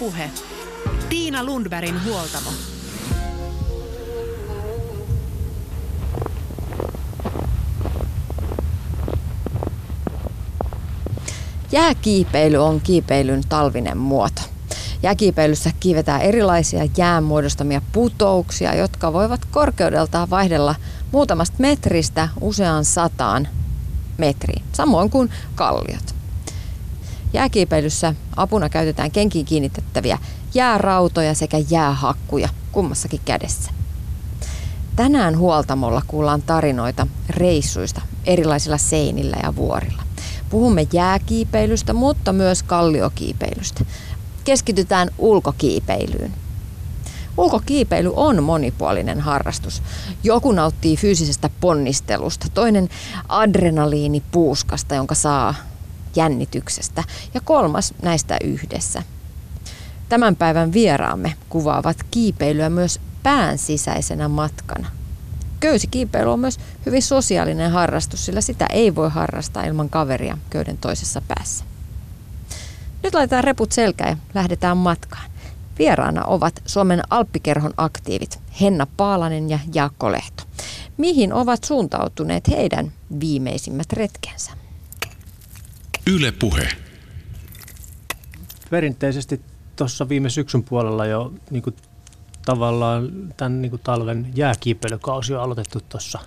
puhe. Tiina Lundbergin huoltamo. Jääkiipeily on kiipeilyn talvinen muoto. Jääkiipeilyssä kiivetään erilaisia jään muodostamia putouksia, jotka voivat korkeudeltaan vaihdella muutamasta metristä useaan sataan metriin, samoin kuin kalliot. Jääkiipeilyssä apuna käytetään kenkiin kiinnitettäviä jäärautoja sekä jäähakkuja kummassakin kädessä. Tänään huoltamolla kuullaan tarinoita reissuista erilaisilla seinillä ja vuorilla. Puhumme jääkiipeilystä, mutta myös kalliokiipeilystä. Keskitytään ulkokiipeilyyn. Ulkokiipeily on monipuolinen harrastus. Joku nauttii fyysisestä ponnistelusta, toinen adrenaliinipuuskasta, jonka saa jännityksestä, ja kolmas näistä yhdessä. Tämän päivän vieraamme kuvaavat kiipeilyä myös pään sisäisenä matkana. Köysikiipeily on myös hyvin sosiaalinen harrastus, sillä sitä ei voi harrastaa ilman kaveria köyden toisessa päässä. Nyt laitetaan reput selkään ja lähdetään matkaan. Vieraana ovat Suomen Alppikerhon aktiivit Henna Paalanen ja Jaakko Lehto. Mihin ovat suuntautuneet heidän viimeisimmät retkensä? Yle Puhe. Perinteisesti tuossa viime syksyn puolella jo tavallaan tämän talven jääkiipeilykausi on aloitettu tuossa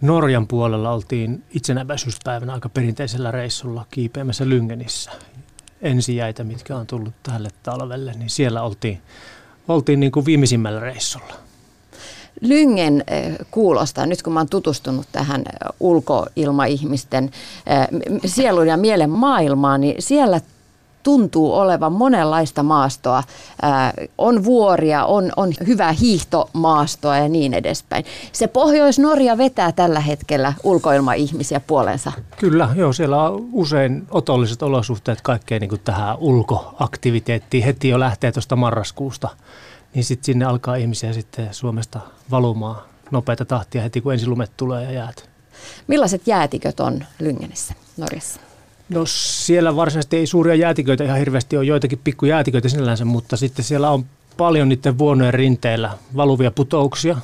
Norjan puolella. Oltiin itsenäisyyspäivänä aika perinteisellä reissulla kiipeämässä Lyngenissä. Ensijäitä, mitkä on tullut tälle talvelle, niin siellä oltiin viimeisimmällä reissulla. Lyngen kuulostaa, nyt kun mä oon tutustunut tähän ulkoilmaihmisten sielun ja mielen maailmaan, niin siellä tuntuu olevan monenlaista maastoa. On vuoria, on hyvää hiihtomaastoa ja niin edespäin. Se Pohjois-Norja vetää tällä hetkellä ulkoilmaihmisiä puolensa. Kyllä, joo, siellä on usein otolliset olosuhteet kaikkeen tähän ulkoaktiviteettiin. Heti jo lähtee tuosta marraskuusta, niin sitten sinne alkaa ihmisiä sitten Suomesta valumaan nopeata tahtia heti, kun ensin lumet tulee ja jäät. Millaiset jäätiköt on Lyngenissä, Norjassa? No siellä varsinaisesti ei suuria jäätiköitä, ihan hirveästi on joitakin pikkujäätiköitä sinällänsä, mutta sitten siellä on paljon niiden vuonojen rinteillä valuvia putouksia.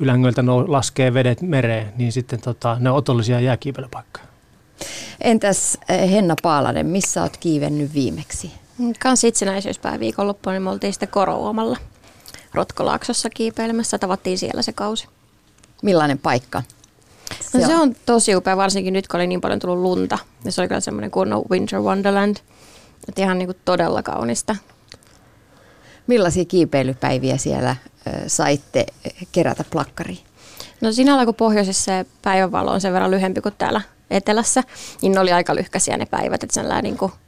Ylängöiltä laskee vedet mereen, niin sitten ne on otollisia jääkiipeilypaikkoja. Entäs Henna Paalanen, missä olet kiivennyt viimeksi? Kans itsenäisyyspäivä viikonloppuna, niin me oltiin sitten Korouamalla Rotkolaaksossa kiipeilemässä, tavattiin siellä se kausi. Millainen paikka? No se on tosi upea, varsinkin nyt kun oli niin paljon tullut lunta. Ja se oli kyllä semmoinen kunnon winter wonderland. Että ihan todella kaunista. Millaisia kiipeilypäiviä siellä saitte kerätä plakkariin? No siinä alkoi pohjoisessa ja päivänvalo on sen verran lyhyempi kuin täällä etelässä. Niin ne oli aika lyhkäisiä ne päivät. Että sen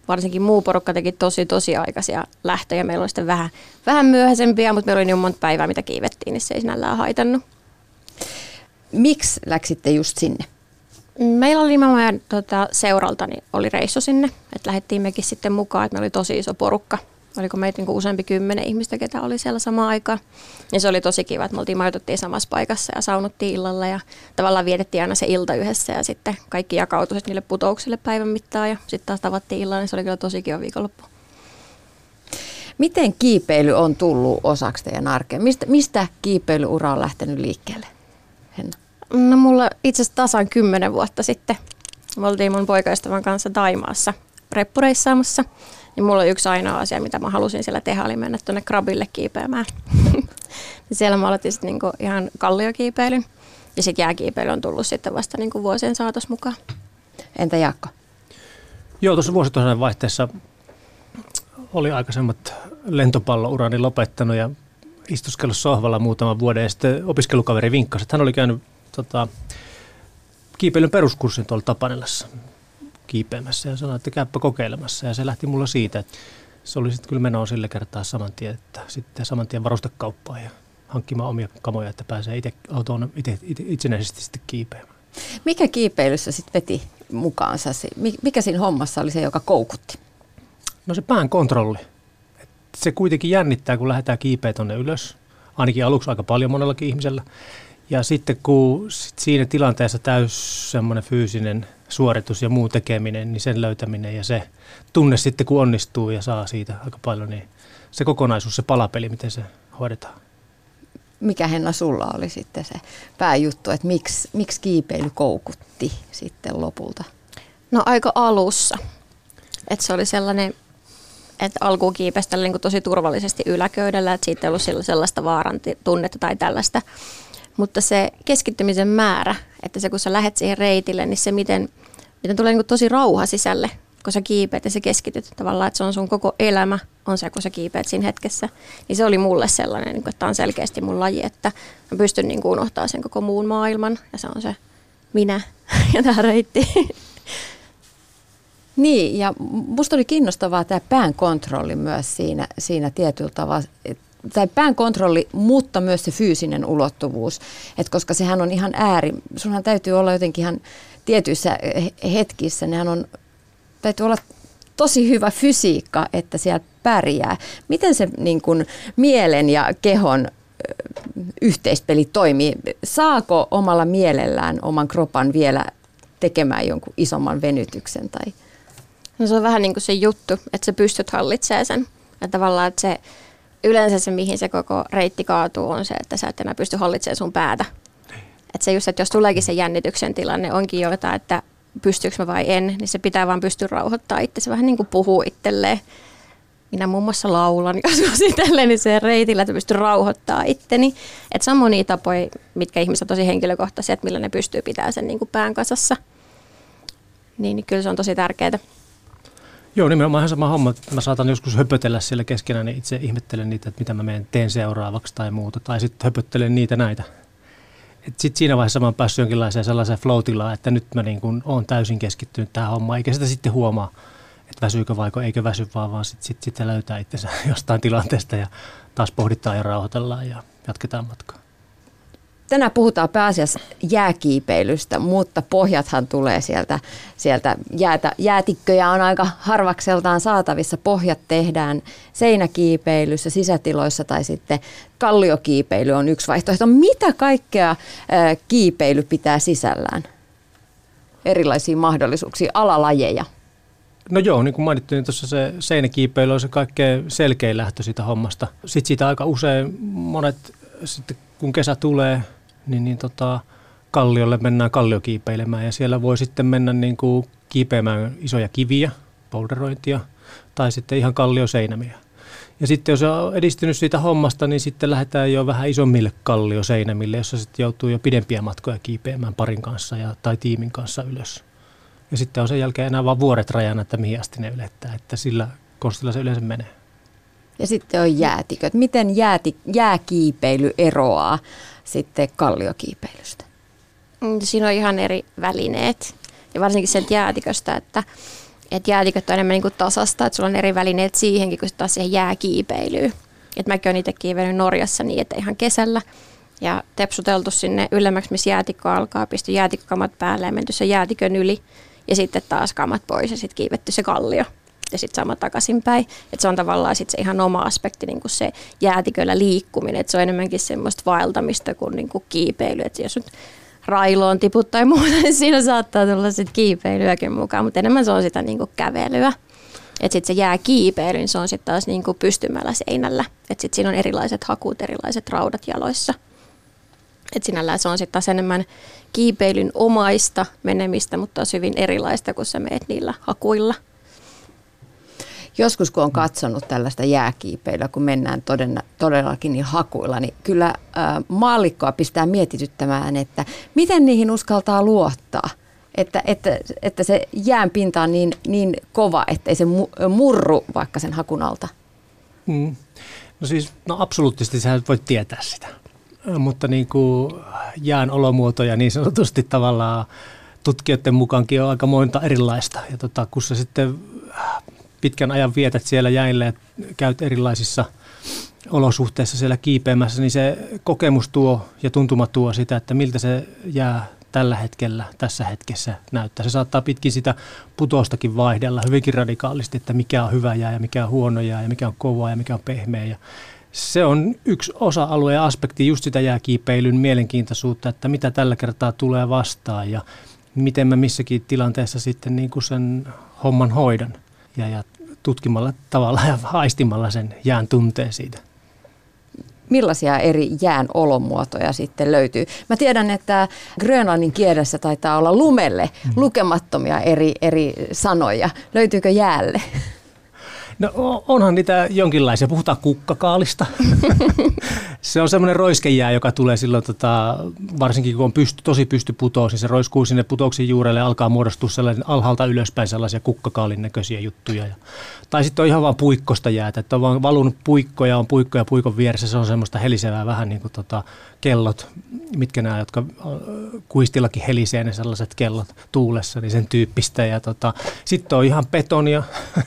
varsinkin muu porukka teki tosi aikaisia lähtöjä. Meillä oli sitten vähän myöhäisempiä, mutta meillä oli niin monta päivää mitä kiivettiin, niin se ei sinällään haitannut. Miksi läksitte just sinne? Meillä oli meidän seuralta, niin oli reissu sinne. Et lähdettiin mekin sitten mukaan, että meillä oli tosi iso porukka. Oliko meitä useampi 10 ihmistä, ketä oli siellä samaan aikaan. Ja se oli tosi kiva, että me majoituttiin samassa paikassa ja saunuttiin illalla. Ja tavallaan vietettiin aina se ilta yhdessä ja sitten kaikki jakautui niille putouksille päivän mittaan. Ja sitten taas tavattiin illalla, niin se oli kyllä tosi kiva viikonloppu. Miten kiipeily on tullut osaksi teidän arkeen? Mistä kiipeilyura on lähtenyt liikkeelle? Henna. No mulla itse asiassa tasan 10 vuotta sitten. Me oltiin mun poikaystävän kanssa Daimaassa reppureissaamassa. Ja mulla oli yksi ainoa asia, mitä mä halusin siellä tehdä, oli mennä tuonne krabille kiipeämään. Siellä mä aloitin sitten ihan kalliokiipeilyn. Ja sitten jääkiipeily on tullut sitten vasta vuosien saatossa mukaan. Entä Jaakko? Joo, tuossa vuosituhannen vaihteessa oli aikaisemmat lentopallourani lopettanut ja istuskellut sohvalla muutaman vuoden ja sitten opiskelukaveri vinkkasi, että hän oli käynyt kiipeilyn peruskurssin tuolla Tapanelassa kiipeämässä ja sanoi, että käypä kokeilemassa ja se lähti mulla siitä, että se oli sitten kyllä menoa sillä kertaa saman tien, että sitten saman tien varustekauppaan ja hankkimaan omia kamoja, että pääsee itse autoon itsenäisesti sitten kiipeämään. Mikä kiipeilyssä sitten veti mukaansa? Mikä siinä hommassa oli se, joka koukutti? No se pään kontrolli. Se kuitenkin jännittää, kun lähdetään kiipeä tuonne ylös, ainakin aluksi aika paljon monellakin ihmisellä. Ja sitten kun siinä tilanteessa täys semmoinen fyysinen suoritus ja muu tekeminen, niin sen löytäminen ja se tunne sitten, kun onnistuu ja saa siitä aika paljon, niin se kokonaisuus, se palapeli, miten se hoidetaan. Mikä Henna sulla oli sitten se pääjuttu, että miksi kiipeily koukutti sitten lopulta? No aika alussa. Et se oli sellainen, että alkuun kiipesi niin tosi turvallisesti yläköydellä, että siitä ei ollut sellaista vaaran tunnetta tai tällaista. Mutta se keskittymisen määrä, että se kun sä lähet siihen reitille, niin se miten tulee niin tosi rauha sisälle, kun sä kiipeät ja sä keskityt tavallaan, että se on sun koko elämä, on se kun sä kiipeät siinä hetkessä. Niin se oli mulle sellainen, niin kun, että tämä on selkeästi mun laji, että mä pystyn niin unohtamaan sen koko muun maailman ja se on se minä ja tämä reitti. Niin, ja musta oli kiinnostavaa tämä päänkontrolli myös siinä tietyllä tavalla, tai päänkontrolli, mutta myös se fyysinen ulottuvuus, että koska sehän on ihan sunhan täytyy olla jotenkin ihan tietyissä hetkissä, täytyy olla tosi hyvä fysiikka, että siellä pärjää. Miten se niin kuin mielen ja kehon yhteispeli toimii? Saako omalla mielellään oman kropan vielä tekemään jonkun isomman venytyksen? Tai? No se on vähän niin kuin se juttu, että sä pystyt hallitsemaan sen. Ja tavallaan, että se, yleensä se, mihin se koko reitti kaatuu, on se, että sä et enää pysty hallitsemaan sun päätä. Että se just, että jos tuleekin se jännityksen tilanne, onkin jotain, että pystyykö mä vai en, niin se pitää vaan pystyä rauhoittamaan itse. Se vähän niin kuin puhuu itselleen. Minä muun muassa laulan joskus itselleni sen reitillä, että pystyn rauhoittamaan itteni. Että se on monia tapoja, mitkä ihmiset on tosi henkilökohtaisia, että millä ne pystyy pitämään sen niin kuin pään kasassa. Niin kyllä se on tosi tärkeää. Joo, nimenomaan ihan sama homma. Mä saatan joskus höpötellä siellä keskenään, niin itse ihmettelen niitä, että mitä mä menen teen seuraavaksi tai muuta. Tai sitten höpöttelen niitä näitä. Et sit siinä vaiheessa mä oon päässyt jonkinlaiseen sellaiseen flow-tilaan, että nyt mä niin kun oon täysin keskittynyt tähän hommaan, eikä sitä sitten huomaa, että väsyykö vaiko eikö väsy, vaan sitten löytää itsensä jostain tilanteesta ja taas pohditaan ja rauhoitellaan ja jatketaan matkaa. Tänään puhutaan pääasiassa jääkiipeilystä, mutta pohjathan tulee sieltä jäätä. Jäätikköjä on aika harvakseltaan saatavissa. Pohjat tehdään seinäkiipeilyssä, sisätiloissa tai sitten kalliokiipeily on yksi vaihtoehto. Mitä kaikkea kiipeily pitää sisällään? Erilaisia mahdollisuuksia, alalajeja. No joo, niin kuin mainittiin, niin tuossa se seinäkiipeily on se kaikkein selkein lähtö siitä hommasta. Sitten siitä aika usein monet, sitten kun kesä tulee, niin kalliolle mennään kalliokiipeilemään ja siellä voi sitten mennä niin kuin kiipeämään isoja kiviä, boulderointia tai sitten ihan kallioseinämiä. Ja sitten jos on edistynyt siitä hommasta, niin sitten lähdetään jo vähän isommille kallioseinämille, jossa sitten joutuu jo pidempiä matkoja kiipeämään parin kanssa tai tiimin kanssa ylös. Ja sitten on sen jälkeen enää vaan vuoret rajana, että mihin asti ne ylettää, että sillä konstilla se yleensä menee. Ja sitten on jäätiköt. Miten jääkiipeily eroaa sitten kalliokiipeilystä? Siinä on ihan eri välineet. Ja varsinkin sen jäätiköstä, että jäätiköt on enemmän niin kuin tasasta, että sulla on eri välineet siihenkin, kun taas siihen jääkiipeilyyn. Et mäkin olen itse kiivennyt Norjassa niin, että ihan kesällä. Ja tepsuteltu sinne ylemmäksi, missä jäätikko alkaa, pisty jäätikkokamat päälle ja menty sen jäätikön yli. Ja sitten taas kamat pois ja sitten kiivetty se kallio. Ja sitten sama takaisinpäin. Et se on tavallaan sit se ihan oma aspekti, niinku se jäätiköllä liikkuminen. Et se on enemmänkin semmoista vaeltamista kuin niinku kiipeily. Et jos nyt railoon tiput tai muuta, niin siinä saattaa tulla sit kiipeilyäkin mukaan. Mutta enemmän se on sitä niinku kävelyä. Et sitten se jääkiipeily, niin se on sitten taas niinku pystymällä seinällä. Et sitten siinä on erilaiset hakut, erilaiset raudat jaloissa. Et sinällään se on sitten taas enemmän kiipeilyn omaista menemistä, mutta on hyvin erilaista, kun sä meet niillä hakuilla. Joskus kun on katsonut tällaista jääkiipeilyä, kun mennään todellakin niin hakuilla, niin kyllä maallikkoa pistää mietityttämään, että miten niihin uskaltaa luottaa, että se jään pinta on niin kova, ettei se murru vaikka sen hakun alta. Mm. No absoluuttisesti sä voit tietää sitä, mutta niin kuin jään olomuotoja niin sanotusti tavallaan tutkijoiden mukaankin on aika monta erilaista ja kun se sitten pitkän ajan vietät siellä jäillä ja käyt erilaisissa olosuhteissa siellä kiipeämässä, niin se kokemus tuo ja tuntuma tuo sitä, että miltä se jää tällä hetkellä, tässä hetkessä näyttää. Se saattaa pitkin sitä putostakin vaihdella hyvinkin radikaalisti, että mikä on hyvä jää ja mikä on huono jää ja mikä on kova ja mikä on pehmeä. Ja se on yksi osa-alue ja aspekti just sitä jääkiipeilyn mielenkiintoisuutta, että mitä tällä kertaa tulee vastaan ja miten mä missäkin tilanteessa sitten niin kuin sen homman hoidan ja tutkimalla tavalla ja haistimalla sen jään tunteen siitä. Millaisia eri jään olomuotoja sitten löytyy? Mä tiedän, että grönlannin kielessä taitaa olla lumelle lukemattomia eri sanoja. Löytyykö jäälle? No onhan niitä jonkinlaisia. Puhutaan kukkakaalista. Se on semmoinen roiskejää, joka tulee silloin, varsinkin kun on tosi pystyputous, niin se roiskuu sinne putouksen juurelle ja alkaa muodostua sellainen alhaalta ylöspäin sellaisia kukkakaalin näköisiä juttuja. Tai sitten on ihan vaan puikkosta jäätä, että on vaan valunut puikkoja, on puikkoja puikon vieressä, se on semmoista helisevää vähän niin kuin kellot, mitkä nämä, jotka kuistillakin helisee ne sellaiset kellot tuulessa, niin sen tyyppistä. Ja sitten on ihan betonia,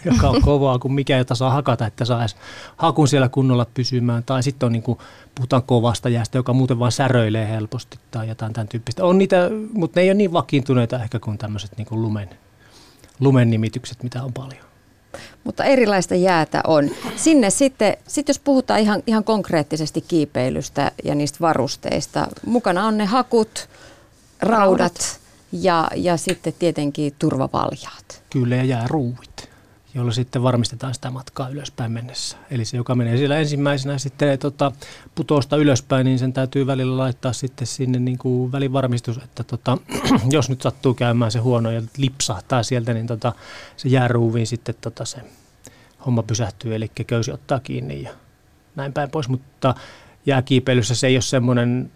joka on kovaa kuin mikä, jota saa hakata, että saa edes hakun siellä kunnolla pysymään. Tai sitten on niin kuin, puhutaan kovasta jäästä, joka muuten vaan säröilee helposti tai jotain tämän tyyppistä. On niitä, mutta ne ei ole niin vakiintuneita ehkä kuin tämmöiset niin kuin lumen nimitykset, mitä on paljon. Mutta erilaista jäätä on. Sinne sitten jos puhutaan ihan konkreettisesti kiipeilystä ja niistä varusteista, mukana on ne hakut, raudat ja sitten tietenkin turvapaljaat. Kyllä, ja jääruuvit, jolla sitten varmistetaan sitä matkaa ylöspäin mennessä. Eli se, joka menee siellä ensimmäisenä sitten putousta ylöspäin, niin sen täytyy välillä laittaa sitten sinne niin kuin välivarmistus, että jos nyt sattuu käymään se huono ja lipsahtaa sieltä, niin se jääruuviin sitten se homma pysähtyy, eli köysi ottaa kiinni ja näin päin pois. Mutta jääkiipeilyssä se ei ole semmoinen,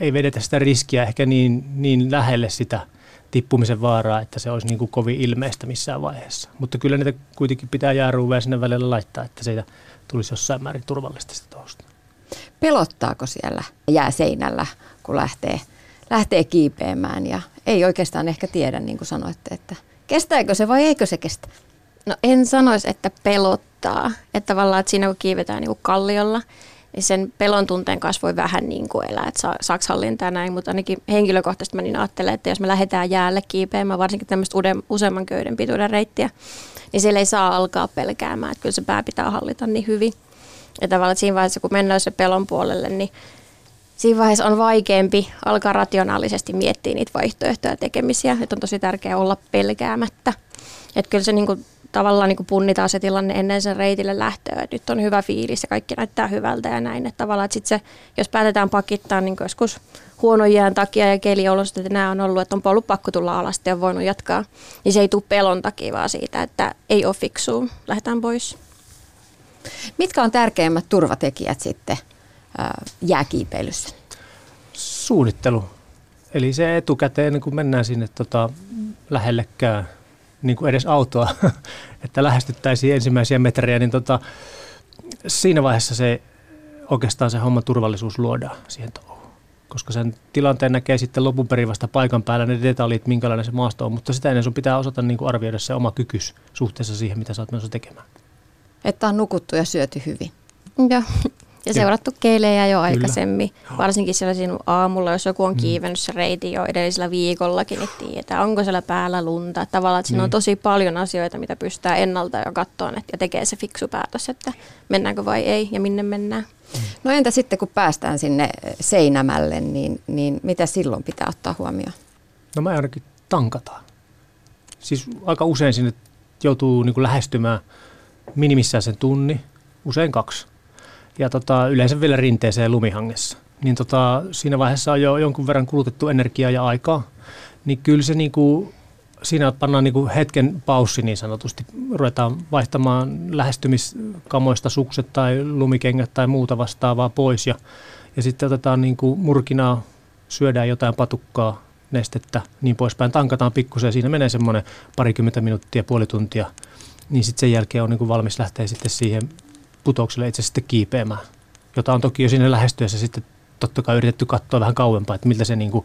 ei vedetä sitä riskiä ehkä niin lähelle sitä tippumisen vaaraa, että se olisi niin kuin kovin ilmeistä missään vaiheessa. Mutta kyllä niitä kuitenkin pitää jääruuveja sinne välillä laittaa, että siitä tulisi jossain määrin turvallista sitä touhusta. Pelottaako siellä jääseinällä, kun lähtee kiipeämään ja ei oikeastaan ehkä tiedä, niin kuin sanoitte, että kestääkö se vai eikö se kestä? No en sanoisi, että pelottaa. Että tavallaan, että siinä kun kiivetään niin kuin kalliolla, niin sen pelon tunteen kanssa voi vähän niin kuin elää, että saako hallintaa näin, mutta ainakin henkilökohtaisesti mä niin ajattelen, että jos me lähdetään jäälle kiipeämään, varsinkin tämmöistä useamman köyden pituuden reittiä, niin siellä ei saa alkaa pelkäämään, että kyllä se pää pitää hallita niin hyvin. Ja tavallaan, että siinä vaiheessa, kun mennään se pelon puolelle, niin siinä vaiheessa on vaikeampi alkaa rationaalisesti miettiä niitä vaihtoehtoja ja tekemisiä, että on tosi tärkeää olla pelkäämättä. Että kyllä se niin kuin tavallaan niin punnitaan se tilanne ennen sen reitille lähtöä, että nyt on hyvä fiilis ja kaikki näyttää hyvältä ja näin. Että tavallaan, että sit se, jos päätetään pakittaa niin joskus huonon jään takia ja keliolosta, että nämä on ollut, että on ollut pakko tulla alas ja on voinut jatkaa, niin se ei tule pelon takia, vaan siitä, että ei ole fiksua, lähdetään pois. Mitkä on tärkeimmät turvatekijät sitten jääkiipeilyssä? Suunnittelu. Eli se etukäteen, kun mennään sinne lähellekään, niin kuin edes autoa, että lähestyttäisiin ensimmäisiä metrejä, niin siinä vaiheessa se oikeastaan se homman turvallisuus luodaan siihen touhuun. Koska sen tilanteen näkee sitten lopunperin vasta paikan päällä ne detaljit, minkälainen se maasto on, mutta sitä ennen sun pitää osata niin kuin arvioida se oma kykyys suhteessa siihen, mitä sä oot menossa tekemään. Että on nukuttu ja syöty hyvin. Joo. Ja seurattu keilejä jo aikaisemmin, varsinkin siellä sinun aamulla, jos joku on kiivennyt se reitin jo edellisellä viikollakin, niin tietää, onko siellä päällä lunta. Tavallaan, että siinä on tosi paljon asioita, mitä pystytään ennalta jo katsoa ja tekee se fiksu päätös, että mennäänkö vai ei ja minne mennään. No entä sitten, kun päästään sinne seinämälle, niin mitä silloin pitää ottaa huomioon? No mä ainakin tankataan. Siis aika usein sinne joutuu niin kuin lähestymään minimissään sen tunni, usein 2. Ja yleensä vielä rinteeseen lumihangessa, niin siinä vaiheessa on jo jonkun verran kulutettu energiaa ja aikaa, niin kyllä se niinku, siinä pannaan niinku hetken paussi niin sanotusti, ruvetaan vaihtamaan lähestymiskamoista sukset tai lumikengät tai muuta vastaavaa pois ja sitten otetaan niinku murkinaa, syödään jotain patukkaa, nestettä, niin poispäin, tankataan pikkusen, siinä menee semmoinen 20 minuuttia, puoli tuntia, niin sitten sen jälkeen on niinku valmis lähteä sitten siihen putoukselle itse sitten kiipeämään, jota on toki jo siinä lähestyessä sitten totta kai yritetty katsoa vähän kauempaa, että miltä se niin kuin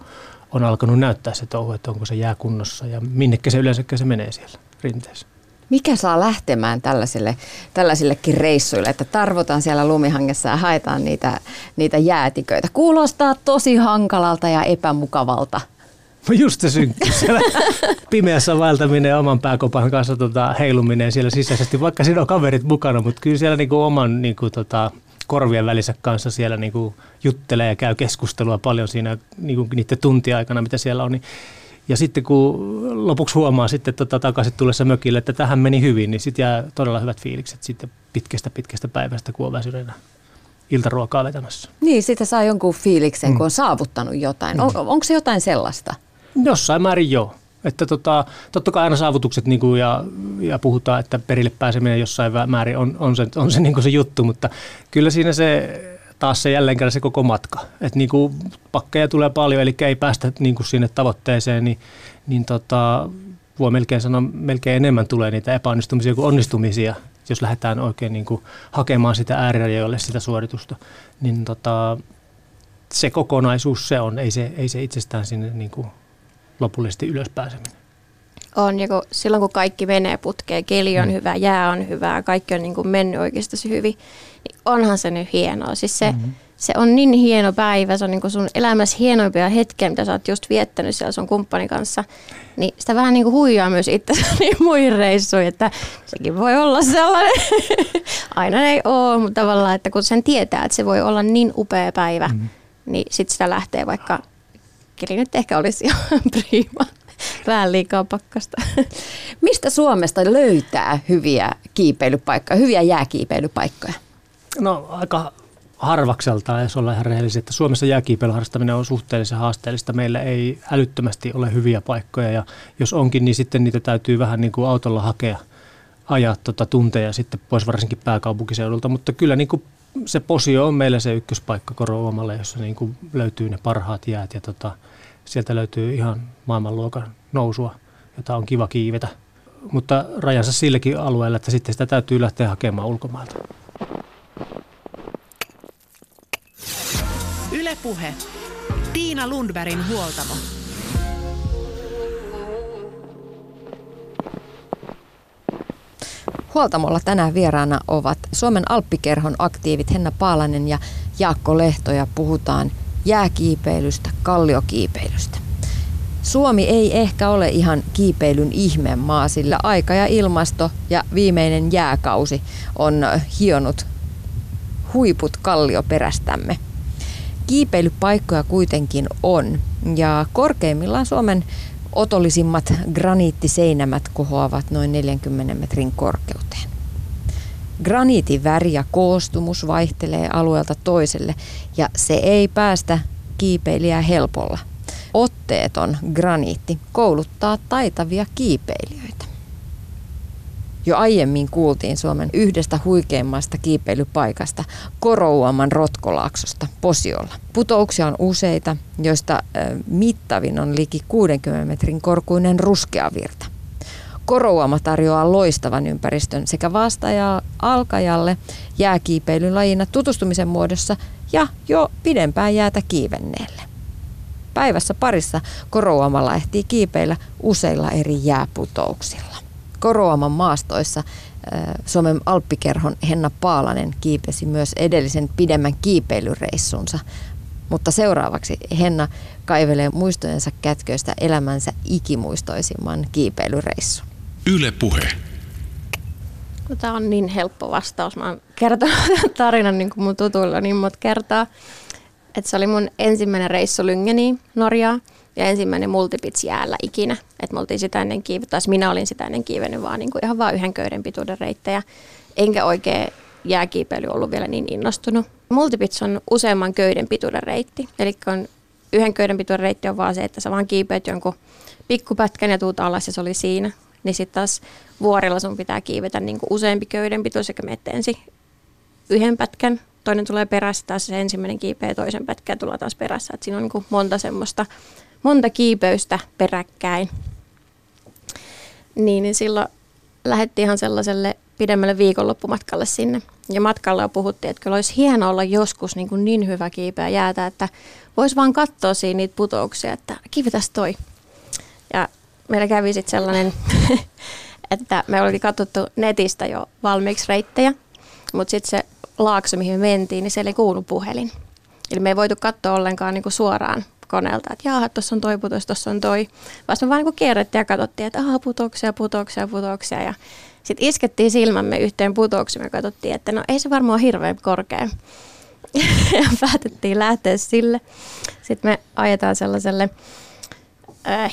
on alkanut näyttää se touhu, että onko se jää kunnossa ja minnekä se yleensäkään se menee siellä rinteessä. Mikä saa lähtemään tällaisillekin reissuille, että tarvotaan siellä lumihangessa ja haetaan niitä jäätiköitä? Kuulostaa tosi hankalalta ja epämukavalta. No just se synkkyys. Pimeässä vaeltaminen, oman pääkopan kanssa heiluminen siellä sisäisesti, vaikka siinä on kaverit mukana, mutta kyllä siellä niinku oman niinku korvien välissä kanssa siellä niinku juttelee ja käy keskustelua paljon siinä niinku niiden tuntia aikana, mitä siellä on. Niin Ja sitten kun lopuksi huomaa sitten takaisin tullessa mökille, että tähän meni hyvin, niin sitten jää todella hyvät fiilikset sitten pitkästä päivästä, kun on väsyneenä iltaruokaa vetämässä. Niin, sitä saa jonkun fiiliksen, kun on saavuttanut jotain. Onko se jotain sellaista? Jossain määrin joo. Että totta kai aina saavutukset niin kuin ja puhutaan, että perille pääseminen jossain määrin on se, niin kuin se juttu, mutta kyllä siinä se taas se jälleen kerran se koko matka. Että niin kuin pakkeja tulee paljon, eli ei päästä niin kuin sinne tavoitteeseen, niin voi melkein sanoa, melkein enemmän tulee niitä epäonnistumisia kuin onnistumisia, jos lähdetään oikein niin kuin hakemaan sitä äärirajoille sitä suoritusta, niin se kokonaisuus se on, ei se itsestään sinne niin kuin lopullisesti ylös pääseminen. On, ja silloin kun kaikki menee putkeen, keli on hyvä, jää on hyvää, kaikki on niin kuin mennyt oikeastaan hyvin, niin onhan se nyt hienoa. Siis se on niin hieno päivä, se on niin kuin sun elämässä hienoimpia hetkiä, mitä sä oot just viettänyt siellä sun kumppanin kanssa. Niin sitä vähän niin kuin huijaa myös itseäni muihin reissuihin, että sekin voi olla sellainen. Aina ei ole, mutta tavallaan, että kun sen tietää, että se voi olla niin upea päivä, niin sitten sitä lähtee vaikka... Eli nyt ehkä olisi ihan priima, vähän liikaa pakkasta. Mistä Suomesta löytää hyviä kiipeilypaikkoja, hyviä jääkiipeilypaikkoja? No aika harvakseltaan, jos ollaan ihan rehellisiä, että Suomessa jääkiipeilyharrastaminen on suhteellisen haasteellista. Meillä ei älyttömästi ole hyviä paikkoja ja jos onkin, niin sitten niitä täytyy vähän niin kuin autolla ajaa tunteja sitten pois varsinkin pääkaupunkiseudulta, mutta kyllä niin kuin se Posio on meillä se ykköspaikka Korouamalle, jossa niin kuin löytyy ne parhaat jäät ja sieltä löytyy ihan maailmanluokan nousua, jota on kiva kiivetä. Mutta rajansa silläkin alueella, että sitten sitä täytyy lähteä hakemaan ulkomailta. Yle Puhe. Tiina Lundbergin huoltamo. Huoltamolla tänään vieraana ovat Suomen Alppikerhon aktiivit Henna Paalanen ja Jaakko Lehto ja puhutaan jääkiipeilystä, kalliokiipeilystä. Suomi ei ehkä ole ihan kiipeilyn ihme maa, sillä aika ja ilmasto ja viimeinen jääkausi on hionut huiput kallioperästämme. Kiipeilypaikkoja kuitenkin on ja korkeimmillaan Suomen otollisimmat graniittiseinämät kohoavat noin 40 metrin korkeuteen. Graniitin väri ja koostumus vaihtelee alueelta toiselle ja se ei päästä kiipeilijää helpolla. Otteeton graniitti kouluttaa taitavia kiipeilijöitä. Jo aiemmin kuultiin Suomen yhdestä huikeimmasta kiipeilypaikasta, Korouaman Rotkolaaksosta, Posiolla. Putouksia on useita, joista mittavin on liki 60 metrin korkuinen ruskeavirta. Korouama tarjoaa loistavan ympäristön sekä alkajalle jääkiipeilyn lajina tutustumisen muodossa ja jo pidempään jäätä kiivenneelle. Päivässä parissa Korouamalla ehtii kiipeillä useilla eri jääputouksilla. Korouaman maastoissa Suomen Alppikerhon Henna Paalanen kiipesi myös edellisen pidemmän kiipeilyreissunsa. Mutta seuraavaksi Henna kaivelee muistojensa kätköistä elämänsä ikimuistoisimman kiipeilyreissun. Yle Puhe. No, tämä on niin helppo vastaus. Mä oon kertonut tämän tarinan niin kuin mun tutuilla niin monta kertaa. Et se oli mun ensimmäinen reissu Lyngeniin, Norjaan. Ja ensimmäinen multipits jäällä ikinä. Että me oltiin sitä ennen kiivennyt, tai minä olin sitä ennen kiivennyt vaan niin kuin ihan vaan yhden köyden pituuden reittejä. Enkä oikein jääkiipeily ollut vielä niin innostunut. Multipits on useamman köyden pituuden reitti. Eli yhden köyden pituuden reitti on vaan se, että sä vaan kiipeät jonkun pikkupätkän ja tuut alas ja se oli siinä. Niin sitten taas vuorilla sun pitää kiivetä niin kuin useampi köyden pituus, eli menet ensin yhden pätkän. Toinen tulee perässä, taas se ensimmäinen kiipeä toisen pätkän tulee taas perässä. Et siinä on niin kuin monta semmoista. Monta kiipeystä peräkkäin. Niin silloin lähdettiin ihan sellaiselle pidemmälle viikonloppumatkalle sinne. Ja matkalla jo puhuttiin, että kyllä olisi hienoa olla joskus niin hyvä kiipeä jäätä, että voisi vaan katsoa siinä niitä putouksia, että kiivetäs toi. Ja meillä kävi sitten sellainen, että me oli katsottu netistä jo valmiiksi reittejä, mutta sitten se laakso, mihin me mentiin, niin siellä ei kuulu puhelin. Eli me ei voitu katsoa ollenkaan niin kuin suoraan koneelta, että jaaha, tuossa on toi putos, tuossa on toi. Vaan me vaan niin kuin kierrettiin ja katsottiin, että aha, putouksia. Ja sitten iskettiin silmämme yhteen putouksen ja katsottiin, että no ei se varmaan ole hirveän korkea. Ja päätettiin lähteä sille. Sitten me ajetaan sellaiselle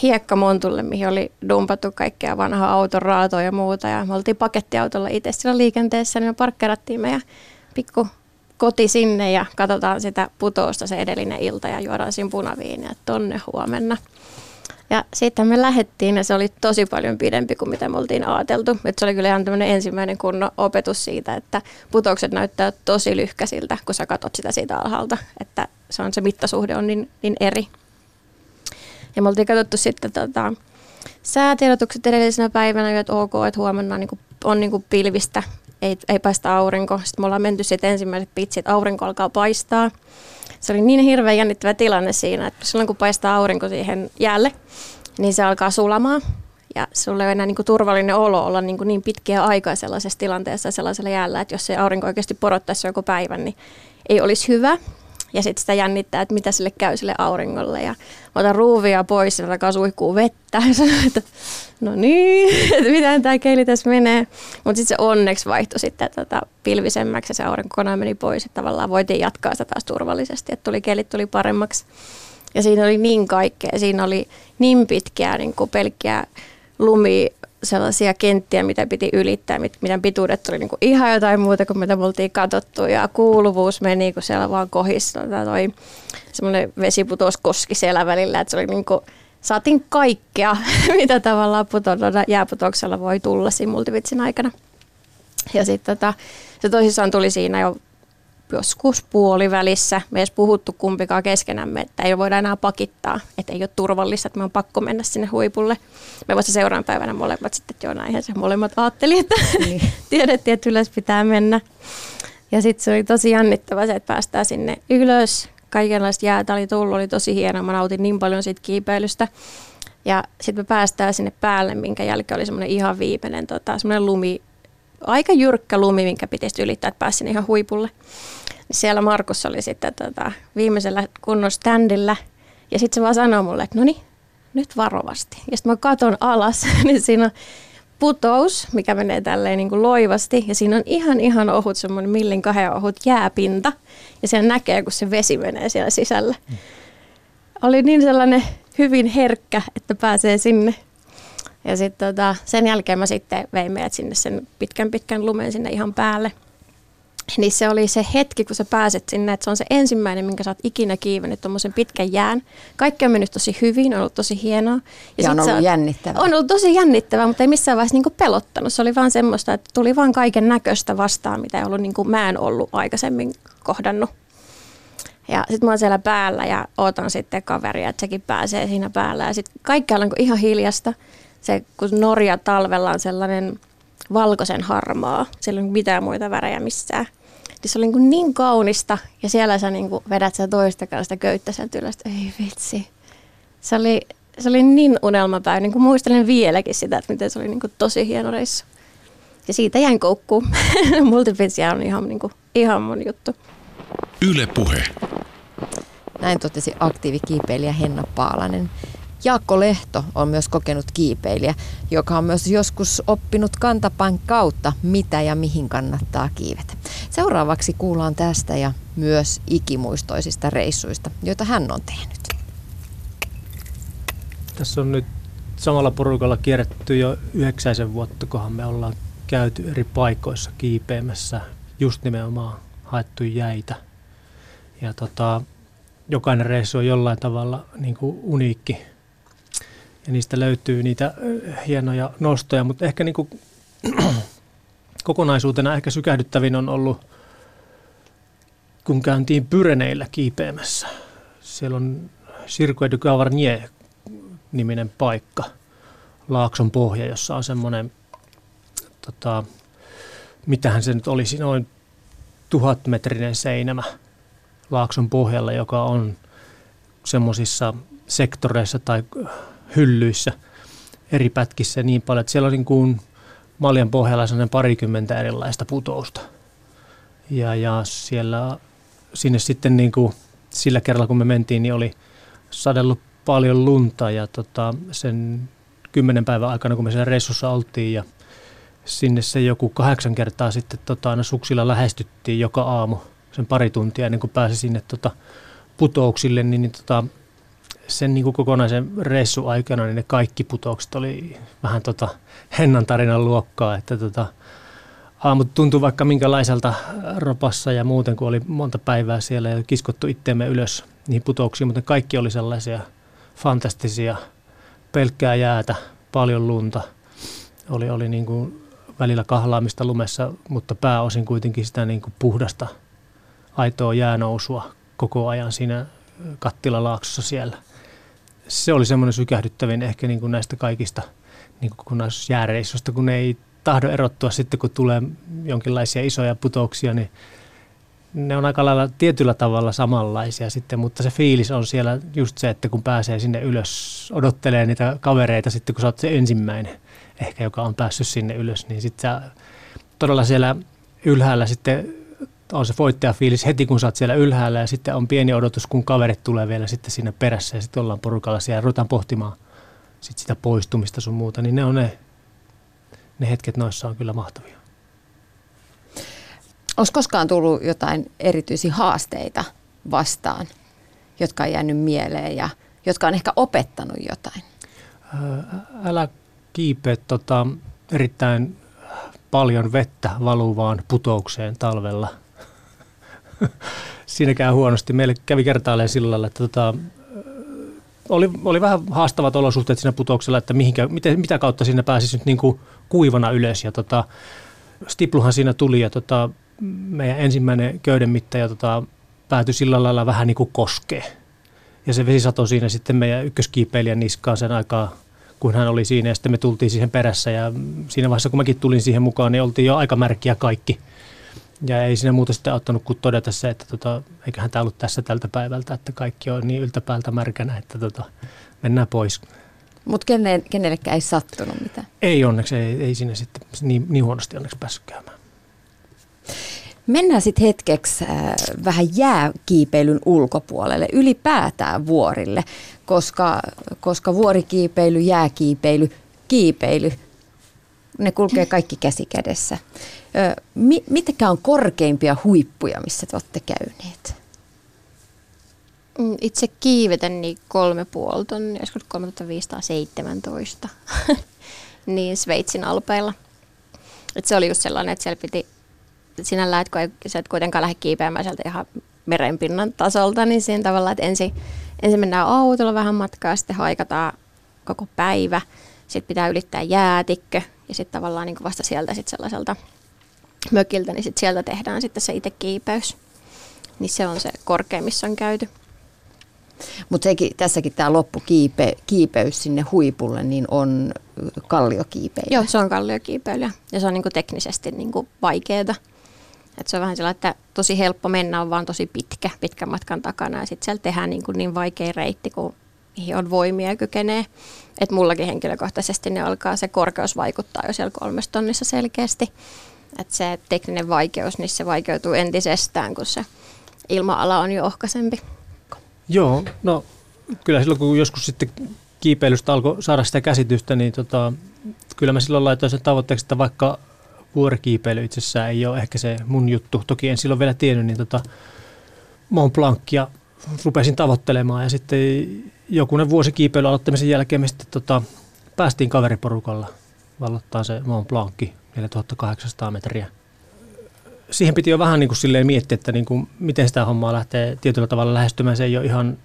hiekkamontulle, mihin oli dumpattu kaikkea vanhaa auton raatoa ja muuta. Ja me oltiin pakettiautolla itse siellä liikenteessä, niin me parkkerattiin meidän pikku koti sinne ja katsotaan sitä putousta se edellinen ilta ja juodaan siinä punaviiniä tonne huomenna. Ja sitten me lähdettiin ja se oli tosi paljon pidempi kuin mitä me oltiin ajateltu. Et se oli kyllä ihan tämmöinen ensimmäinen kunnon opetus siitä, että putoukset näyttää tosi lyhkäisiltä, kun sä katot sitä siitä alhaalta. Että se, on, se mittasuhde on niin eri. Ja me oltiin katsottu sitten säätiedotukset edellisenä päivänä, että ok, että huomenna on niin kuin pilvistä, ei paista aurinko. Sitten me ollaan menty sitten ensimmäiset pitsit, aurinko alkaa paistaa. Se oli niin hirveän jännittävä tilanne siinä, että silloin kun paistaa aurinko siihen jäälle, niin se alkaa sulamaan. Ja sulla ei ole enää niin kuin turvallinen olo olla niin pitkiä aikaa sellaisessa tilanteessa sellaisella jäällä, että jos se aurinko oikeasti porottaisi joku päivän, niin ei olisi hyvä. Ja sitten sitä jännittää, että mitä sille käy sille auringolle. Ja otan ruuvia pois ja alkaa suihkuu vettä. Ja sanon, että no niin, että miten tämä keili tässä menee. Mutta sitten se onneksi vaihtui sitten pilvisemmäksi ja se aurinkokonaan meni pois. Että tavallaan voitiin jatkaa sitä taas turvallisesti, että kelit tuli paremmaksi. Ja siinä oli niin kaikkea. Siinä oli niin pitkiä niin kuin pelkkiä lumia, sellaisia kenttiä, mitä piti ylittää, miten pituudet oli niinku ihan jotain muuta kuin mitä me oltiin katsottu. Ja kuuluvuus meni, kun siellä vaan kohissa toi semmoinen vesiputous koski siellä välillä, että se oli niinku, saatiin kaikkea, mitä tavallaan jääputouksella voi tulla siinä multivitsin aikana. Ja sitten se toisissaan tuli siinä jo joskus puolivälissä. Me ei edes puhuttu kumpikaan keskenämme, että ei voida enää pakittaa, että ei ole turvallista, että me on pakko mennä sinne huipulle. Me voisimme seuraavan päivänä molemmat sitten, että joo näinhän se molemmat ajatteli, että tiedettiin, että ylös pitää mennä. Ja sitten se oli tosi jännittävä se, että päästään sinne ylös. Kaikenlaista jäätä oli tullut, oli tosi hienoa. Mä nautin niin paljon siitä kiipeilystä. Ja sitten me päästään sinne päälle, minkä jälkeen oli semmoinen ihan viimeinen semmoinen lumi. Aika jyrkkä lumi, minkä pitäisi ylittää, että pääsin ihan huipulle. Siellä Markus oli sitten viimeisellä kunnon ständillä ja sitten se vaan sanoi mulle, että no niin, nyt varovasti. Ja sitten mä katon alas, niin siinä on putous, mikä menee tälleen niin kuin loivasti ja siinä on ihan ohut, semmoinen 1,2 millin jääpinta ja siellä näkee, kun se vesi menee siellä sisällä. Oli niin sellainen hyvin herkkä, että pääsee sinne. Ja sitten sen jälkeen mä sitten vein meidät sinne sen pitkän lumen sinne ihan päälle. Niin se oli se hetki, kun sä pääset sinne, että se on se ensimmäinen, minkä sä oot ikinä kiivennyt tuommoisen pitkän jään. Kaikki on mennyt tosi hyvin, on ollut tosi hienoa. Ja on ollut jännittävää. On ollut tosi jännittävää, mutta ei missään vaiheessa niinku pelottanut. Se oli vaan semmoista, että tuli vaan kaiken näköistä vastaan, mitä ei ollut, niinku mä en ollut aikaisemmin kohdannut. Ja sitten mä oon siellä päällä ja ootan sitten kaveria, että sekin pääsee siinä päällä. Ja sitten kaikkialla on ihan hiljasta. Se, kun Norja talvella on sellainen valkoisen harmaa, siellä ei ole mitään muita värejä missään. Se oli niin kaunista ja siellä sä vedät sä toista kanssa köyttä sieltä ylös. Ei vitsi. Se oli niin unelmapäivä. Muistelen vieläkin sitä, että miten se oli tosi hieno reissu. Ja siitä jäin koukkuun. Multiplitsiä on ihan mun juttu. Yle Puhe. Näin totesi aktiivikiipeilijä Henna Paalanen. Jaakko Lehto on myös kokenut kiipeilijä, joka on myös joskus oppinut kantapään kautta, mitä ja mihin kannattaa kiivetä. Seuraavaksi kuullaan tästä ja myös ikimuistoisista reissuista, joita hän on tehnyt. Tässä on nyt samalla porukalla kierretty jo 9 vuotta, kohan me ollaan käyty eri paikoissa kiipeimässä. Just nimenomaan haettu jäitä. Ja jokainen reissu on jollain tavalla niin kuin uniikki. Ja niistä löytyy niitä hienoja nostoja, mutta ehkä niin kuin kokonaisuutena ehkä sykähdyttävin on ollut, kun käyntiin Pyreneillä kiipeämässä. Siellä on Cirque de Gavarnie-niminen paikka, laakson pohja, jossa on semmoinen, mitähän se nyt olisi, noin 1000-metrinen seinämä laakson pohjalla, joka on semmoisissa sektoreissa tai hyllyissä eri pätkissä niin paljon, että siellä on niin kuin maljan pohjalla sellainen 20 erilaista putousta. Ja siellä, sinne sitten niin kuin sillä kerralla, kun me mentiin, niin oli sadellut paljon lunta ja sen 10 päivän aikana, kun me siellä reissussa oltiin ja sinne se joku 8 kertaa sitten suksilla lähestyttiin joka aamu sen pari tuntia ennen kuin pääsi sinne putouksille, niin sen niin kuin kokonaisen reissun aikana niin ne kaikki putoukset oli vähän Hennan tarinan luokkaa, että aamut tuntui vaikka minkälaiselta ropassa ja muuten, kun oli monta päivää siellä ja kiskottu itteemme ylös niihin putouksiin, mutta kaikki oli sellaisia fantastisia, pelkkää jäätä, paljon lunta, oli niin kuin välillä kahlaamista lumessa, mutta pääosin kuitenkin sitä niin kuin puhdasta aitoa jäänousua koko ajan siinä kattilalaaksossa siellä. Se oli semmoinen sykähdyttävin ehkä niin kuin näistä kaikista niin kuin jääreissuista, kun ei tahdo erottua sitten, kun tulee jonkinlaisia isoja putouksia, niin ne on aika lailla tietyllä tavalla samanlaisia sitten, mutta se fiilis on siellä just se, että kun pääsee sinne ylös, odottelee niitä kavereita sitten, kun sä oot se ensimmäinen ehkä, joka on päässyt sinne ylös, niin sitten todella siellä ylhäällä sitten on se voittajafiilis heti, kun sä oot siellä ylhäällä, ja sitten on pieni odotus, kun kaverit tulee vielä sitten siinä perässä, ja sitten ollaan porukalla siellä ja ruvetaan pohtimaan sitten sitä poistumista sun muuta, niin ne on ne hetket noissa on kyllä mahtavia. Olis koskaan tullut jotain erityisiä haasteita vastaan, jotka on jäänyt mieleen ja jotka on ehkä opettanut jotain? Älä kiipeä erittäin paljon vettä valuvaan putoukseen talvella. Siinä käy huonosti. Meille kävi kertaalleen sillä lailla, että oli vähän haastavat olosuhteet siinä putouksella, että mitä kautta siinä pääsisi nyt niin kuin kuivana ylös. Ja stipluhan siinä tuli ja meidän ensimmäinen köydenmittaja päätyi sillä lailla vähän niin kuin koskeen. Ja se vesi satoi siinä sitten meidän ykköskiipeilijän niskaan sen aikaa, kun hän oli siinä. Ja sitten me tultiin siihen perässä ja siinä vaiheessa, kun mäkin tulin siihen mukaan, niin oltiin jo aika märkiä kaikki. Ja ei siinä muuta sitten auttanut kuin todeta se, että eiköhän tämä ollut tässä tältä päivältä, että kaikki on niin yltäpäältä märkänä, että mennään pois. Mutta kenellekään ei sattunut mitään? Ei onneksi, ei siinä sitten niin huonosti onneksi päässyt käymään. Mennään sitten hetkeksi vähän jääkiipeilyn ulkopuolelle, ylipäätään vuorille, koska vuorikiipeily, jääkiipeily, kiipeily, ne kulkee kaikki käsi kädessä. Mitkä on korkeimpia huippuja, missä te olette käyneet? Itse kiivetän niin 3,5 tonnia, joskus 3517, niin Sveitsin alpeilla. Et se oli just sellainen, että siellä piti sinällään, että kun sä et kuitenkaan lähde kiipeämään sieltä ihan merenpinnan tasolta, niin siinä tavallaan, että ensin mennään autolla vähän matkaa, sitten haikataan koko päivä, sitten pitää ylittää jäätikkö, ja sitten tavallaan niin vasta sieltä sit sellaiselta mökiltä, niin sitten sieltä tehdään sitten se itse kiipeys. Niin se on se korkein, missä on käyty. Mutta tässäkin tämä loppukiipeys sinne huipulle, niin on kalliokiipeilyä. Joo, se on kalliokiipeilyä. Ja se on niinku teknisesti niinku vaikeaa. Et se on vähän sellainen, että tosi helppo mennä, on vaan tosi pitkän matkan takana. Ja sitten siellä tehdään niinku niin vaikea reitti, kun mihin on voimia ja kykenee. Et mullakin henkilökohtaisesti ne alkaa se korkeus vaikuttaa jo siellä 3 tonnissa selkeästi. Et se tekninen vaikeus, niin se vaikeutuu entisestään, kun se ilma-ala on jo ohkaisempi. Joo, no kyllä silloin kun joskus sitten kiipeilystä alkoi saada sitä käsitystä, niin kyllä mä silloin laitoin sen tavoitteeksi, että vaikka vuorikiipeily itsessään ei ole ehkä se mun juttu, toki en silloin vielä tiennyt, niin Mont Blancia rupesin tavoittelemaan ja sitten jokunen vuosi kiipeilyn aloittamisen jälkeen me sitten päästiin kaveriporukalla valottaa se Mont Blanc 4800 metriä. Siihen piti jo vähän niin kuin silleen miettiä, että niin kuin miten sitä hommaa lähtee tietyllä tavalla lähestymään. Se ei ole ihan,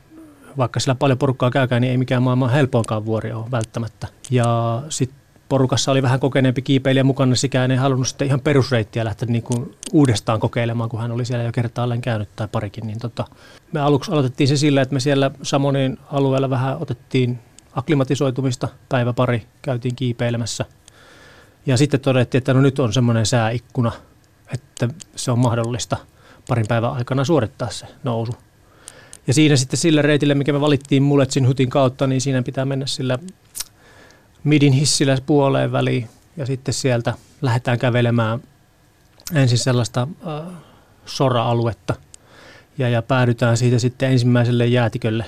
vaikka sillä paljon porukkaa käykään, niin ei mikään maailman helpoinkaan vuori ole välttämättä. Ja sitten porukassa oli vähän kokeneempi kiipeilijä mukana, sikään ei halunnut sitten ihan perusreittiä lähteä niin kuin uudestaan kokeilemaan, kun hän oli siellä jo kertaalleen käynyt tai parikin. Niin me aluksi aloitettiin se sillä, että me siellä Samonin alueella vähän otettiin akklimatisoitumista, päivä pari käytiin kiipeilemässä. Ja sitten todettiin, että no nyt on semmoinen sääikkuna, että se on mahdollista parin päivän aikana suorittaa se nousu. Ja siinä sitten sillä reitillä, mikä me valittiin Muletsin hutin kautta, niin siinä pitää mennä sillä midin hissillä puoleen väliin. Ja sitten sieltä lähdetään kävelemään ensin sellaista sora-aluetta. Ja päädytään siitä sitten ensimmäiselle jäätikölle,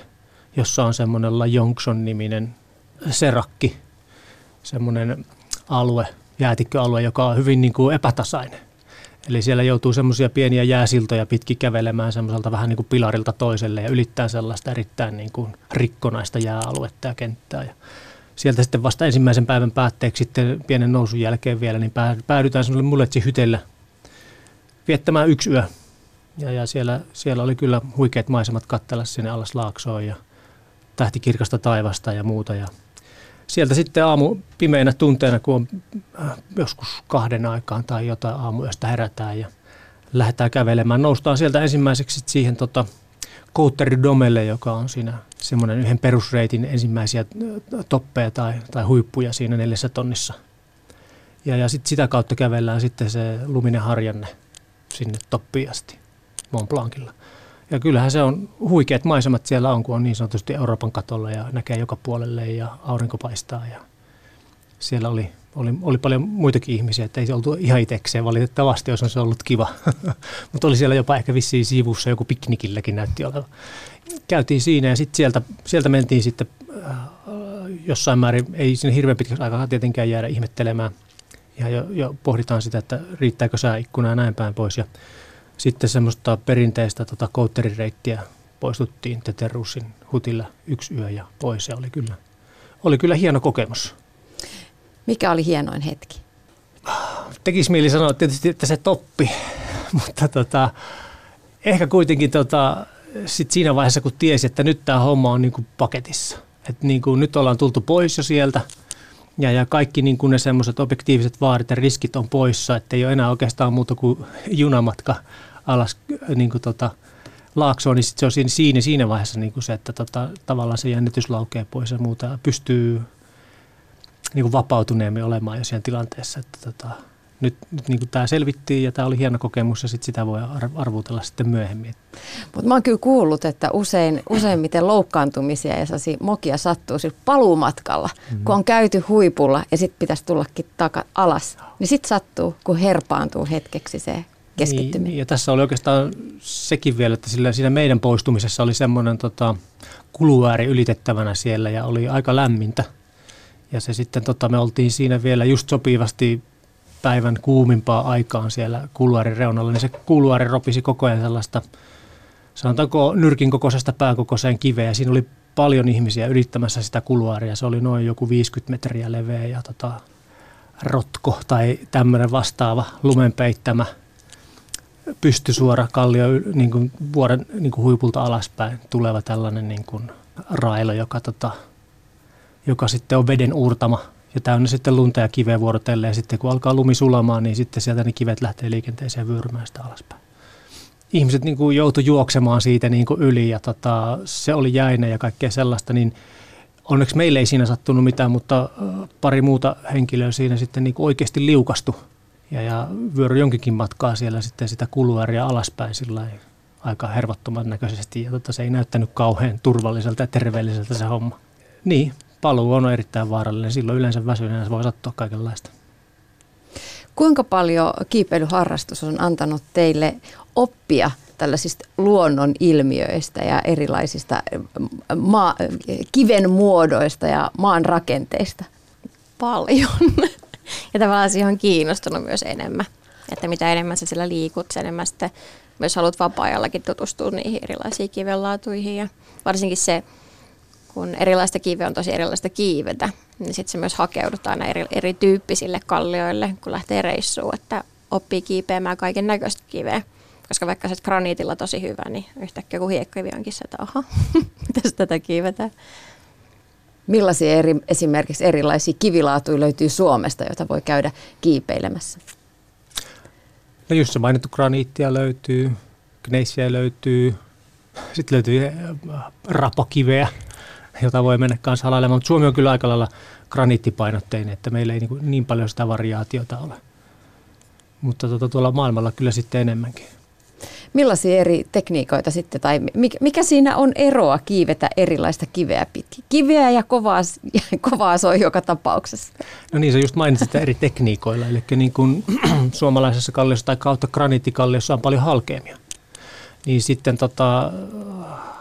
jossa on semmoinen Johnson-niminen serakki. Semmoinen jäätikköalue, joka on hyvin niin kuin epätasainen. Eli siellä joutuu semmoisia pieniä jääsiltoja pitkin kävelemään semmoiselta vähän niin kuin pilarilta toiselle ja ylittää sellaista erittäin niin kuin rikkonaista jääaluetta ja kenttää. Ja sieltä sitten vasta ensimmäisen päivän päätteeksi sitten pienen nousun jälkeen vielä, niin päädytään semmoiselle Muletsi hytellä viettämään yksi yö. Ja siellä oli kyllä huikeat maisemat katsella sinne alas laaksoon ja tähti kirkasta taivasta ja muuta. Ja sieltä sitten aamu pimeinä tunteina, kun on joskus 2 aikaan tai jotain aamuyöstä herätään ja lähdetään kävelemään. Noustaan sieltä ensimmäiseksi siihen Koutteridomelle, joka on siinä semmoinen yhden perusreitin ensimmäisiä toppeja tai huippuja siinä 4 tonnissa. Ja sitten sitä kautta kävellään sitten se luminen harjanne sinne toppiin asti Mont Blancilla. Ja kyllähän se on huikeat maisemat siellä on, kun on niin sanotusti Euroopan katolla ja näkee joka puolelle ja aurinko paistaa. Ja siellä oli paljon muitakin ihmisiä, että ei se oltu ihan itsekseen valitettavasti, jos on se ollut kiva. Mutta oli siellä jopa ehkä vissiin sivussa, joku piknikilläkin näytti olevan. Käytiin siinä ja sitten sieltä mentiin sitten jossain määrin, ei sinne hirveän pitkäksi aikaa tietenkään jäädä ihmettelemään. Ja jo pohditaan sitä, että riittääkö sääikkuna ja näin päin pois. Ja sitten semmoista perinteistä koutterireittiä poistuttiin Teteruussin hutilla yksi yö ja pois. Ja oli kyllä hieno kokemus. Mikä oli hienoin hetki? Tekisi mieli sanoa tietysti, että se toppi. Mutta ehkä kuitenkin sit siinä vaiheessa, kun tiesi, että nyt tämä homma on niinku paketissa. Et niinku nyt ollaan tultu pois jo sieltä. Ja kaikki niin kuin ne semmoiset objektiiviset vaarit ja riskit on poissa, ettei ole enää oikeastaan muuta kuin junamatka alas niin kuin laaksoon, niin sit se on siinä vaiheessa niin kuin se, että tavallaan se jännitys laukee pois ja muuta ja pystyy niin kuin vapautuneemmin olemaan jo siinä tilanteessa, että nyt niin kuin tämä selvittiin ja tämä oli hieno kokemus ja sit sitä voi arvuutella sitten myöhemmin. Mutta mä oon kyllä kuullut, että useimmiten loukkaantumisia ja mokia sattuu siis paluumatkalla, kun on käyty huipulla ja sitten pitäisi tullakin alas. Niin sitten sattuu, kun herpaantuu hetkeksi se keskittyminen. Niin, ja tässä oli oikeastaan sekin vielä, että siinä meidän poistumisessa oli semmoinen kuluääri ylitettävänä siellä ja oli aika lämmintä. Ja se sitten me oltiin siinä vielä just sopivasti päivän kuumimpaan aikaan siellä kuluaarin reunalla, niin se kuluaari ropisi koko ajan sellaista, sanotaanko nyrkin kokoisesta pääkokoiseen kiveen. Siinä oli paljon ihmisiä yrittämässä sitä kuluaaria. Se oli noin joku 50 metriä leveä ja rotko tai tämmöinen vastaava lumen peittämä pystysuora kallio niin kuin vuoren niin kuin huipulta alaspäin tuleva tällainen niin kuin railo, joka sitten on veden uurtama. Ja täynnä sitten lunta ja kiveä vuorotellen ja sitten kun alkaa lumi sulamaan, niin sitten sieltä ne kivet lähtee liikenteeseen vyörymään sitä alaspäin. Ihmiset niin kuin joutui juoksemaan siitä niin kuin yli ja se oli jäinen ja kaikkea sellaista, niin onneksi meille ei siinä sattunut mitään, mutta pari muuta henkilöä siinä sitten niin kuin oikeasti liukastui ja vyöry jonkinkin matkaa siellä sitten sitä kuluääriä alaspäin sillä aika hervottoman näköisesti ja se ei näyttänyt kauhean turvalliselta ja terveelliseltä se homma. Niin. Paluu on erittäin vaarallinen. Silloin yleensä väsyneenä voi sattua kaikenlaista. Kuinka paljon kiipeilyharrastus on antanut teille oppia tällaisista luonnon ilmiöistä ja erilaisista kiven muodoista ja maan rakenteista? Paljon. Ja tavallaan siihen on kiinnostunut myös enemmän. Että mitä enemmän sä siellä liikut, sen enemmän sitten myös haluat vapaa-ajallakin tutustua niihin erilaisiin kivenlaatuihin. Ja varsinkin se, kun erilaista kiiveä on tosi erilaista kiivetä, niin sitten se myös hakeudutaan aina erityyppisille kallioille, kun lähtee reissuun, että oppii kiipeämään kaiken näköistä kiveä. Koska vaikka sä oot graniitilla tosi hyvä, niin yhtäkkiä kun hiekkakivi onkin se, että aha, mitäs tätä kiivetään. Millaisia esimerkiksi erilaisia kivilaatuja löytyy Suomesta, joita voi käydä kiipeilemässä? No just se mainittu graniittia löytyy, gneissiä löytyy, sitten löytyy rapakiveä, jota voi mennä kanssa halailemaan, mutta Suomi on kyllä aika lailla graniittipainotteinen, että meillä ei niin paljon sitä variaatiota ole. Mutta tuolla maailmalla kyllä sitten enemmänkin. Millaisia eri tekniikoita sitten, tai mikä siinä on eroa kiivetä erilaista kiveä pitkin? Kiveä ja kovaa soi joka tapauksessa. No niin, sä just mainitsit eri tekniikoilla, eli niin kuin suomalaisessa kalliossa tai kautta graniittikalliossa on paljon halkeamia. Niin sitten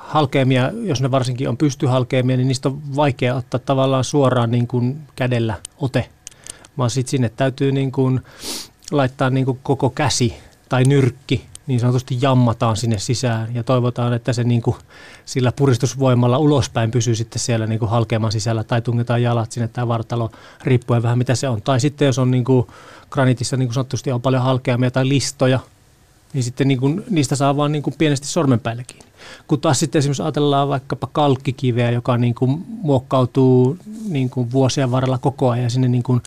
halkeamia, jos ne varsinkin on pystyhalkeamia, niin niistä on vaikea ottaa tavallaan suoraan niin kuin kädellä ote, vaan sitten sinne täytyy niin kuin laittaa niin kuin koko käsi tai nyrkki niin sanotusti jammataan sinne sisään ja toivotaan, että se niin kuin sillä puristusvoimalla ulospäin pysyy sitten siellä niin kuin halkeaman sisällä tai tungetaan jalat sinne tai vartalo, riippuen vähän mitä se on. Tai sitten jos on niin kuin graniitissa niin kuin sanotusti on paljon halkeamia tai listoja, niin sitten niin kuin niistä saa vaan niin kuin pienesti sormenpäillä kiinni. Kun taas sitten esimerkiksi ajatellaan vaikkapa kalkkikiveä, joka niin kuin muokkautuu niin kuin vuosien varrella koko ajan ja sinne niin kuin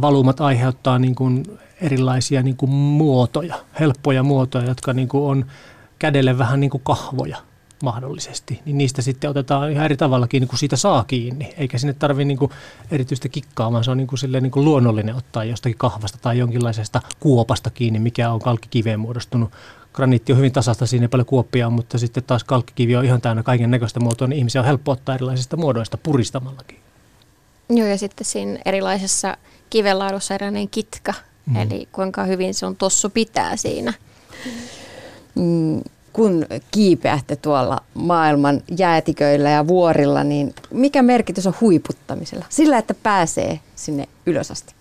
valumat aiheuttaa niin kuin erilaisia niin kuin muotoja, helppoja muotoja, jotka niin kuin on kädelle vähän niin kuin kahvoja mahdollisesti. Niin niistä sitten otetaan ihan eri tavalla kiinni, kun siitä saa kiinni. Eikä sinne tarvitse niin kuin erityistä kikkaa, vaan se on niin kuin luonnollinen ottaa jostakin kahvasta tai jonkinlaisesta kuopasta kiinni, mikä on kalkkikiveen muodostunut. Graniitti on hyvin tasasta, siinä ei paljon kuoppia, mutta sitten taas kalkkikivi on ihan täynnä kaiken näköistä muotoa, niin ihmisiä on helppo ottaa erilaisista muodoista puristamallakin. Joo, ja sitten siinä erilaisessa kivenlaadussa erilainen kitka, eli kuinka hyvin se on tossu pitää siinä. Kun kiipeätte tuolla maailman jäätiköillä ja vuorilla, niin mikä merkitys on huiputtamisella? Sillä, että pääsee sinne ylös asti.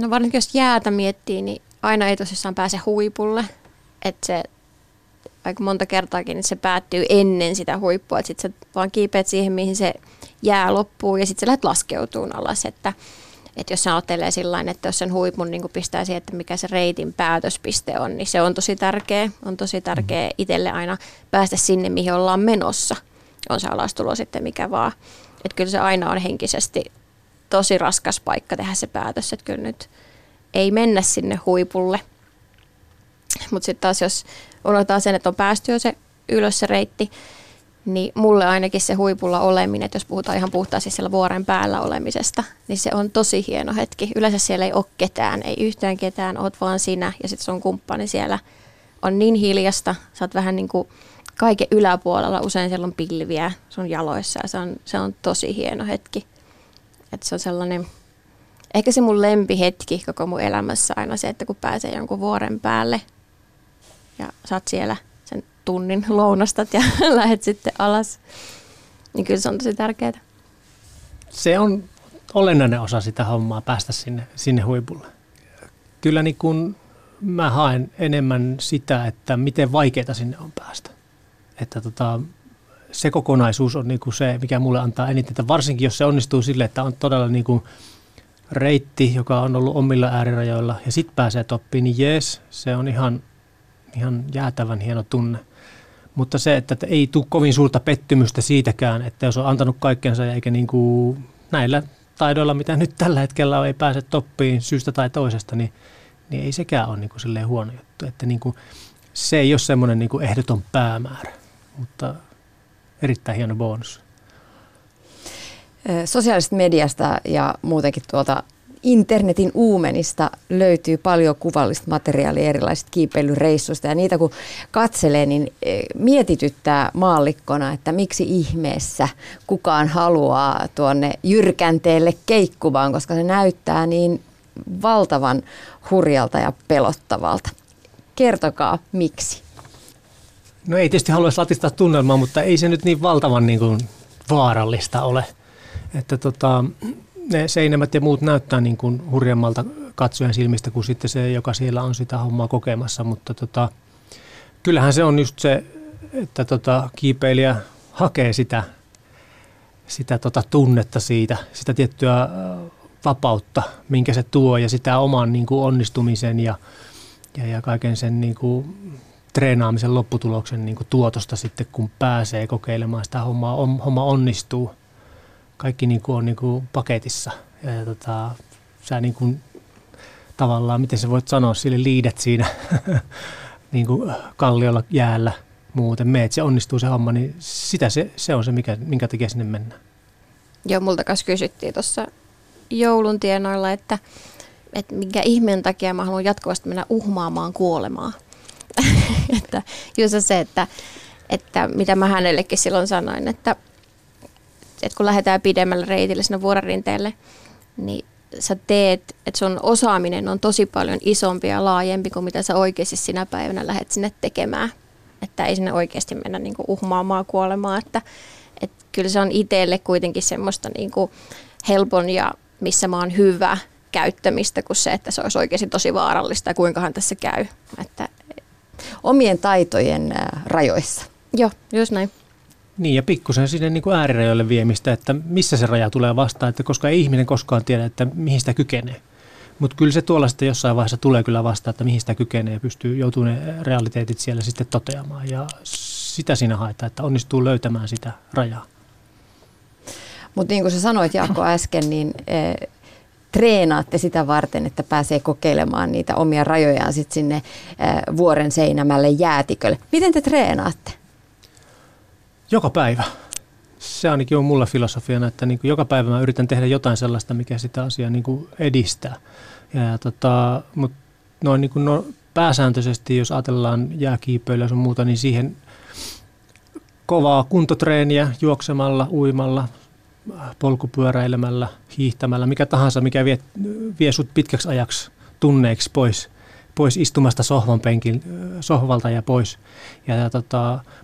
No varsinkin jos jäätä miettii, niin aina ei tosissaan pääse huipulle. Että se aika monta kertaakin niin se päättyy ennen sitä huippua. Että sitten sä vaan kiipeät siihen, mihin se jää loppuu ja sitten sä lähdet laskeutumaan alas. Että jos sä ajattelee sillain, että jos sen huipun niin pistää siihen, että mikä se reitin päätöspiste on, niin se on tosi tärkeä. On tosi tärkeä itselle aina päästä sinne, mihin ollaan menossa. On se alastulo sitten mikä vaan. Että kyllä se aina on henkisesti tosi raskas paikka tehdä se päätös, että kyllä nyt ei mennä sinne huipulle. Mutta sitten taas jos unohtaa sen, että on päästy jo se ylös se reitti, niin mulle ainakin se huipulla oleminen, että jos puhutaan ihan puhtaasti siellä vuoren päällä olemisesta, niin se on tosi hieno hetki. Yleensä siellä ei ole ketään, ei yhtään ketään, oot vaan sinä ja sitten sun kumppani siellä on niin hiljasta. Sä oot vähän niin kuin kaiken yläpuolella, usein siellä on pilviä sun jaloissa ja se on tosi hieno hetki. Että se on sellainen, ehkä se mun lempihetki koko mun elämässä aina se, että kun pääsee jonkun vuoren päälle ja sä oot siellä sen tunnin lounastat ja lähet sitten alas, niin kyllä se on tosi tärkeää. Se on olennainen osa sitä hommaa päästä sinne huipulle. Kyllä niin kun mä haen enemmän sitä, että miten vaikeaa sinne on päästä. Että se kokonaisuus on niin kun se, mikä mulle antaa eniten. Että varsinkin jos se onnistuu sille, että on todella niin kun reitti, joka on ollut omilla äärirajoilla ja sitten pääsee toppiin, niin jees, se on ihan jäätävän hieno tunne. Mutta se, että ei tule kovin suurta pettymystä siitäkään, että jos on antanut kaikkensa eikä niin kuin näillä taidoilla, mitä nyt tällä hetkellä on, ei pääse toppiin syystä tai toisesta, niin ei sekään ole niin kuin silleen huono juttu. Että niin kuin, se ei ole semmoinen niin kuin ehdoton päämäärä, mutta erittäin hieno bonus. Sosiaalisesta mediasta ja muutenkin tuolta internetin uumenista löytyy paljon kuvallista materiaalia erilaisista kiipeilyreissuista ja niitä kun katselee, niin mietityttää maallikkona, että miksi ihmeessä kukaan haluaa tuonne jyrkänteelle keikkumaan, koska se näyttää niin valtavan hurjalta ja pelottavalta. Kertokaa miksi. No ei tietysti haluaisi latistaa tunnelmaa, mutta ei se nyt niin valtavan niin kuin vaarallista ole. Että ne seinämät ja muut näyttää niin kuin hurjemmalta katsojan silmistä kuin sitten se, joka siellä on sitä hommaa kokemassa, mutta kyllähän se on just se, että kiipeilijä hakee sitä tunnetta siitä, sitä tiettyä vapautta, minkä se tuo ja sitä oman niin kuin onnistumisen ja kaiken sen niin kuin treenaamisen lopputuloksen niin kuin tuotosta sitten, kun pääsee kokeilemaan sitä hommaa, homma onnistuu. Kaikki niin kuin on niin kuin paketissa ja sä niin kuin, tavallaan, miten sä voit sanoa, sille liidät siinä niin kuin kalliolla jäällä muuten. Meet, se onnistuu se homma, niin sitä se on se, minkä takia sinne mennään. Joo, multa kanssa kysyttiin tuossa joulun tienoilla, että minkä ihmeen takia mä haluan jatkuvasti mennä uhmaamaan kuolemaa. Että just se, että mitä mä hänellekin silloin sanoin, että kun lähdetään pidemmälle reitille sinne vuorenrinteelle, niin sä teet, että sun osaaminen on tosi paljon isompi ja laajempi kuin mitä sä oikeasti sinä päivänä lähdet sinne tekemään. Että ei sinne oikeasti mennä niinku uhmaamaan kuolemaan. Että kyllä se on itselle kuitenkin semmoista niinku helpon ja missä mä oon hyvä. käyttämistä kuin se, että se olisi oikeasti tosi vaarallista ja kuinkahan tässä käy. Että omien taitojen rajoissa. Joo, just näin. Niin ja pikkusen sinne niin kuin äärirajoille viemistä, että missä se raja tulee vastaan, että koska ei ihminen koskaan tiedä, että mihin sitä kykenee. Mutta kyllä se tuolla sitten jossain vaiheessa tulee kyllä vastaan, että mihin sitä kykenee ja pystyy joutuu ne realiteetit siellä sitten toteamaan ja sitä siinä haetaan, että onnistuu löytämään sitä rajaa. Mutta niin kuin sä sanoit Jaakko äsken, niin treenaatte sitä varten, että pääsee kokeilemaan niitä omia rajojaan sitten sinne vuoren seinämälle jäätikölle. Miten te treenaatte? Joka päivä. Se ainakin on mulla filosofiana, että niin kuin joka päivä mä yritän tehdä jotain sellaista, mikä sitä asiaa niin kuin edistää. Mutta niin kuin pääsääntöisesti, jos ajatellaan jääkiipöillä ja sun muuta, niin siihen kovaa kuntotreeniä juoksemalla, uimalla, polkupyöräilemällä, hiihtämällä, mikä tahansa, mikä vie sut pitkäksi ajaksi tunneiksi pois istumasta sohvalta ja pois.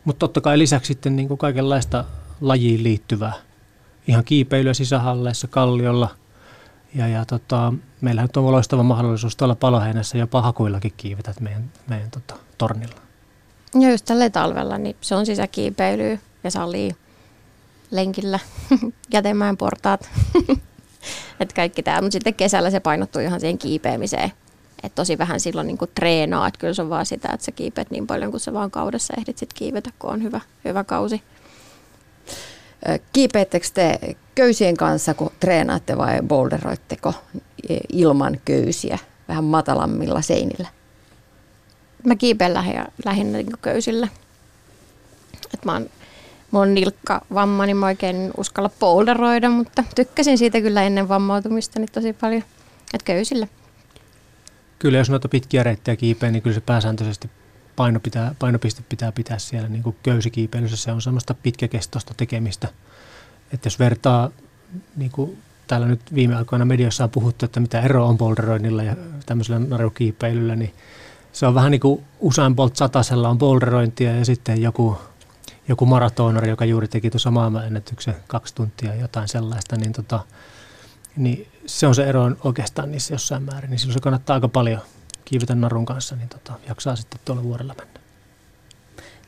Mutta totta kai lisäksi sitten niin kuin kaikenlaista lajiin liittyvää. Ihan kiipeilyä sisähalleissa, kalliolla. Meillähän on loistava mahdollisuus tuolla Paloheinässä jopa hakuillakin kiivetä meidän tornilla. Ja just tälleen talvella, niin se on sisäkiipeilyä ja salii lenkillä, Jätemäen portaat, että kaikki tämä. Mutta sitten kesällä se painottuu ihan siihen kiipeämiseen. Et tosi vähän silloin niinku treenaa, että kyllä se on vaan sitä, että sä kiipeät niin paljon kuin sä vaan kaudessa ehdit sit kiivetä, kun on hyvä kausi. Kiipeättekö te köysien kanssa, kun treenaatte vai boulderoitteko ilman köysiä vähän matalammilla seinillä? Mä kiipeen lähinnä niin köysillä. Et mulla on nilkkavamma, niin mä oikein uskalla boulderoida, mutta tykkäsin siitä kyllä ennen vammautumistani tosi paljon. Et köysillä. Kyllä jos noita pitkiä reittejä kiipeä, niin kyllä se pääsääntöisesti painopiste pitää pitää siellä niin kuin köysikiipeilyssä. Se on semmoista pitkäkestoista tekemistä. Että jos vertaa, niin kuin täällä nyt viime aikoina mediassa on puhuttu, että mitä eroa on boulderoinnilla ja tämmöisellä narukiipeilyllä, niin se on vähän niin kuin Usain Bolt satasella on boulderointia ja sitten joku maratonari, joka juuri teki tuossa maailmanennätyksen 2 tuntia jotain sellaista, niin, niin se on se ero oikeastaan niissä jossain määrin. Niin silloin se kannattaa aika paljon kiivetä narun kanssa, niin jaksaa sitten tuolla vuorella mennä.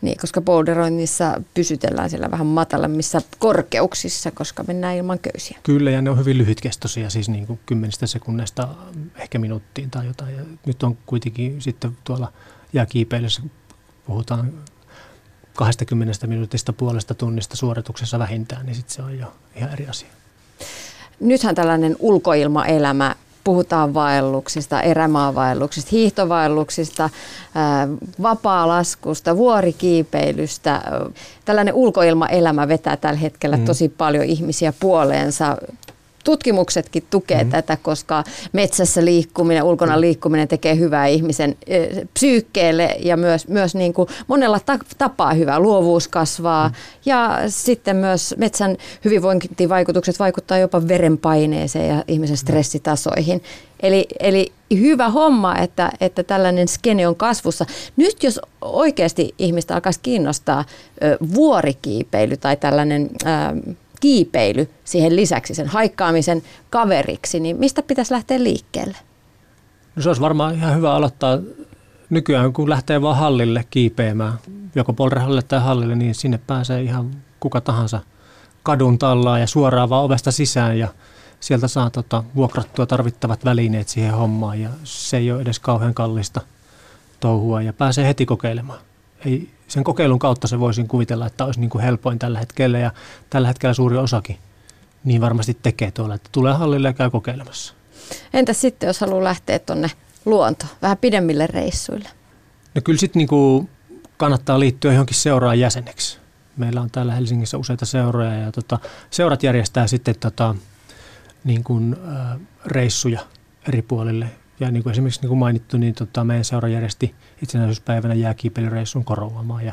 Niin, koska boulderoinnissa pysytellään siellä vähän matalammissa korkeuksissa, koska mennään ilman köysiä. Kyllä, ja ne on hyvin lyhytkestoisia, siis niin kuin 10 sekunneista ehkä minuuttiin tai jotain. Ja nyt on kuitenkin sitten tuolla jääkiipeilyssä puhutaan 20 minuutista puolesta tunnista suorituksessa vähintään, niin sitten se on jo ihan eri asia. Nythän tällainen ulkoilmaelämä, puhutaan vaelluksista, erämaavaelluksista, hiihtovaelluksista, vapaalaskusta, vuorikiipeilystä. Tällainen ulkoilmaelämä vetää tällä hetkellä tosi paljon ihmisiä puoleensa. Tutkimuksetkin tukee tätä, koska metsässä liikkuminen, ulkona liikkuminen tekee hyvää ihmisen psyykkeelle ja myös niin kuin monella tapaa hyvää. Luovuus kasvaa ja sitten myös metsän hyvinvointivaikutukset vaikuttaa jopa verenpaineeseen ja ihmisen stressitasoihin. Eli hyvä homma, että tällainen skene on kasvussa. Nyt jos oikeasti ihmistä alkaisi kiinnostaa vuorikiipeily tai tällainen kiipeily siihen lisäksi, sen haikkaamisen kaveriksi, niin mistä pitäisi lähteä liikkeelle? No se olisi varmaan ihan hyvä aloittaa nykyään, kun lähtee vaan hallille kiipeämään, joko polderhallille tai hallille, niin sinne pääsee ihan kuka tahansa kadun tallaan ja suoraan vaan ovesta sisään ja sieltä saa vuokrattua tarvittavat välineet siihen hommaan ja se ei ole edes kauhean kallista touhua ja pääsee heti kokeilemaan. Sen kokeilun kautta se voisin kuvitella, että olisi niin kuin helpoin tällä hetkellä ja tällä hetkellä suuri osakin niin varmasti tekee tuolla, että tulee hallille ja käy kokeilemassa. Entäs sitten, jos haluaa lähteä tuonne luontoon, vähän pidemmille reissuille? No kyllä sitten niin kuin kannattaa liittyä johonkin seuraan jäseneksi. Meillä on täällä Helsingissä useita seuroja ja seurat järjestää sitten niin kuin, reissuja eri puolille. Ja niin kuin esimerkiksi niin kuin mainittu, niin meidän seura järjesti itsenäisyyspäivänä jääkiipeilyreissun Korouamaan ja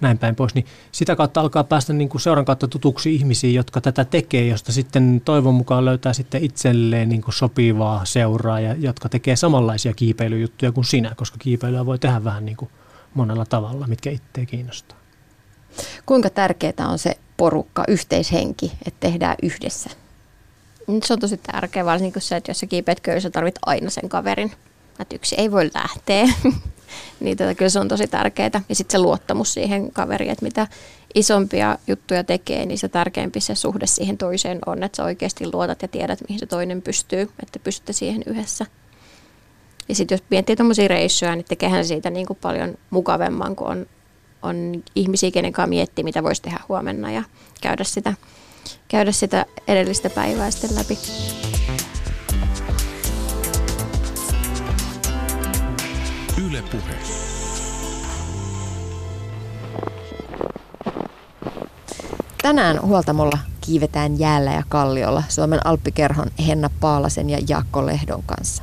näin päin pois. Niin sitä kautta alkaa päästä niin kuin seuran kautta tutuksi ihmisiin, jotka tätä tekee, josta sitten toivon mukaan löytää sitten itselleen niin kuin sopivaa seuraa, ja jotka tekee samanlaisia kiipeilyjuttuja kuin sinä, koska kiipeilyä voi tehdä vähän niin kuin monella tavalla, mitkä itseä kiinnostaa. Kuinka tärkeää on se porukka, yhteishenki, että tehdään yhdessä? Se on tosi tärkeä, varsinkin se, että jos sä kiipeät köysä, tarvit aina sen kaverin. Että yksi ei voi lähteä. Niin kyllä se on tosi tärkeää. Ja sitten se luottamus siihen kaveriin, että mitä isompia juttuja tekee, niin se tärkeämpi se suhde siihen toiseen on. Että sä oikeasti luotat ja tiedät, mihin se toinen pystyy, että pystytte siihen yhdessä. Ja sitten jos miettii tuommoisia reissuja, niin tekehän siitä niin kuin paljon mukavemman, kun on ihmisiä, kenen kanssa miettii, mitä voisi tehdä huomenna ja käydä sitä edellistä päivää sitten läpi. Yle Puhe. Tänään huoltamolla kiivetään jäällä ja kalliolla Suomen Alppikerhon Henna Paalasen ja Jaakko Lehdon kanssa.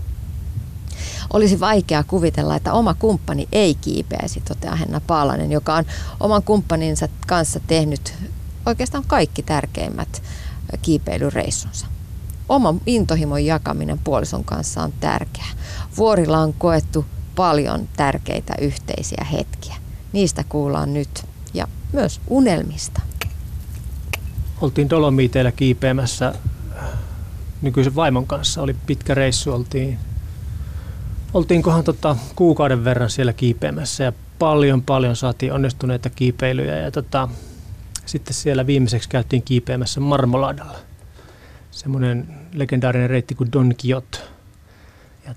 Olisi vaikea kuvitella, että oma kumppani ei kiipeäisi, toteaa Henna Paalanen, joka on oman kumppaninsa kanssa tehnyt oikeastaan kaikki tärkeimmät kiipeilyreissunsa. Oma intohimon jakaminen puolison kanssa on tärkeää. Vuorilla on koettu paljon tärkeitä yhteisiä hetkiä. Niistä kuullaan nyt ja myös unelmista. Oltiin Dolomiiteilla kiipeämässä nykyisen vaimon kanssa. Oli pitkä reissu, oltiinkohan kuukauden verran siellä kiipeämässä ja paljon saatiin onnistuneita kiipeilyjä ja sitten siellä viimeiseksi käytiin kiipeämässä Marmoladalla. Semmoinen legendaarinen reitti kuin Don Quijote. Ja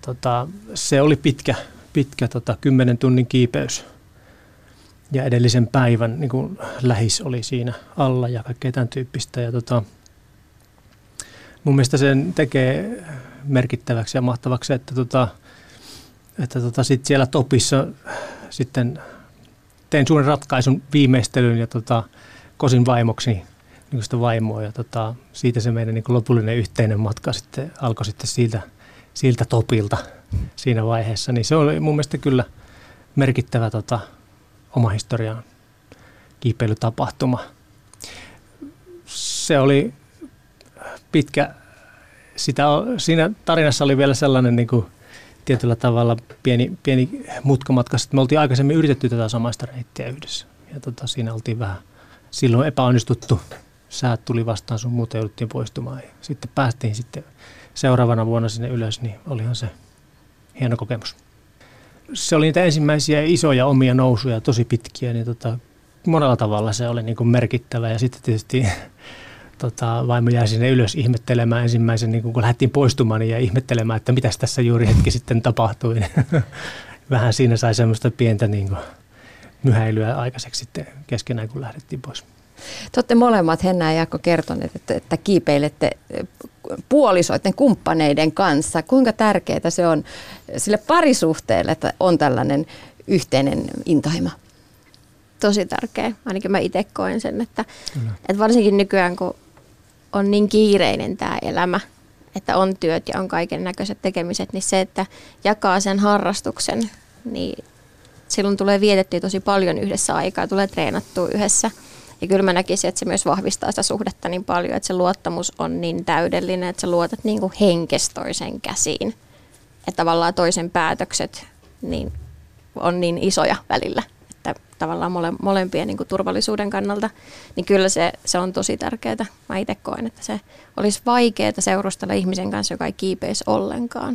se oli pitkä 10 tunnin kiipeys. Ja edellisen päivän niin kuin lähis oli siinä alla ja kaikkea tämän tyyppistä. Ja mun mielestä sen tekee merkittäväksi ja mahtavaksi, että sit siellä topissa sitten tein suuren ratkaisun viimeistelyyn ja kosin vaimoksi nykyistä vaimoa ja siitä se meidän niin kuin lopullinen yhteinen matka sitten alkoi sitten siltä topilta siinä vaiheessa. Niin se oli mun mielestä kyllä merkittävä oma historiaan kiipeilytapahtuma. Se oli pitkä, siinä tarinassa oli vielä sellainen niin kuin tietyllä tavalla pieni mutkamatka. Sitten me oltiin aikaisemmin yritetty tätä samaista reittiä yhdessä ja siinä oltiin vähän silloin epäonnistuttu. Säät tuli vastaan sun muuta, jouduttiin poistumaan. Ja sitten päästiin seuraavana vuonna sinne ylös, niin olihan se hieno kokemus. Se oli niitä ensimmäisiä isoja omia nousuja, tosi pitkiä, niin monella tavalla se oli niin kuin merkittävä. Ja sitten tietysti vaimo jäi sinne ylös ihmettelemään ensimmäisen, niin kun lähdettiin poistumaan, niin jäi ihmettelemään, että mitäs tässä juuri hetki sitten tapahtui. Vähän siinä sai semmoista pientä niin kuin myhäilyä aikaiseksi sitten keskenään, kun lähdettiin pois. Te olette molemmat, Henna ja Jaakko, kertoneet, että kiipeilette puolisoiden kumppaneiden kanssa. Kuinka tärkeää se on sille parisuhteelle, että on tällainen yhteinen intohimo? Tosi tärkeä. Ainakin mä itse koen sen, että varsinkin nykyään, kun on niin kiireinen tämä elämä, että on työt ja on kaiken näköiset tekemiset, niin se, että jakaa sen harrastuksen, niin silloin tulee vietettyä tosi paljon yhdessä aikaa, tulee treenattua yhdessä. Ja kyllä mä näkisin, että se myös vahvistaa sitä suhdetta niin paljon, että se luottamus on niin täydellinen, että sä luotat niin kuin henkes toisen käsiin. Että tavallaan toisen päätökset niin on niin isoja välillä, että tavallaan molempien niin kuin turvallisuuden kannalta. Niin kyllä se on tosi tärkeää. Mä itse koen, että se olisi vaikeaa seurustella ihmisen kanssa, joka ei kiipeisi ollenkaan.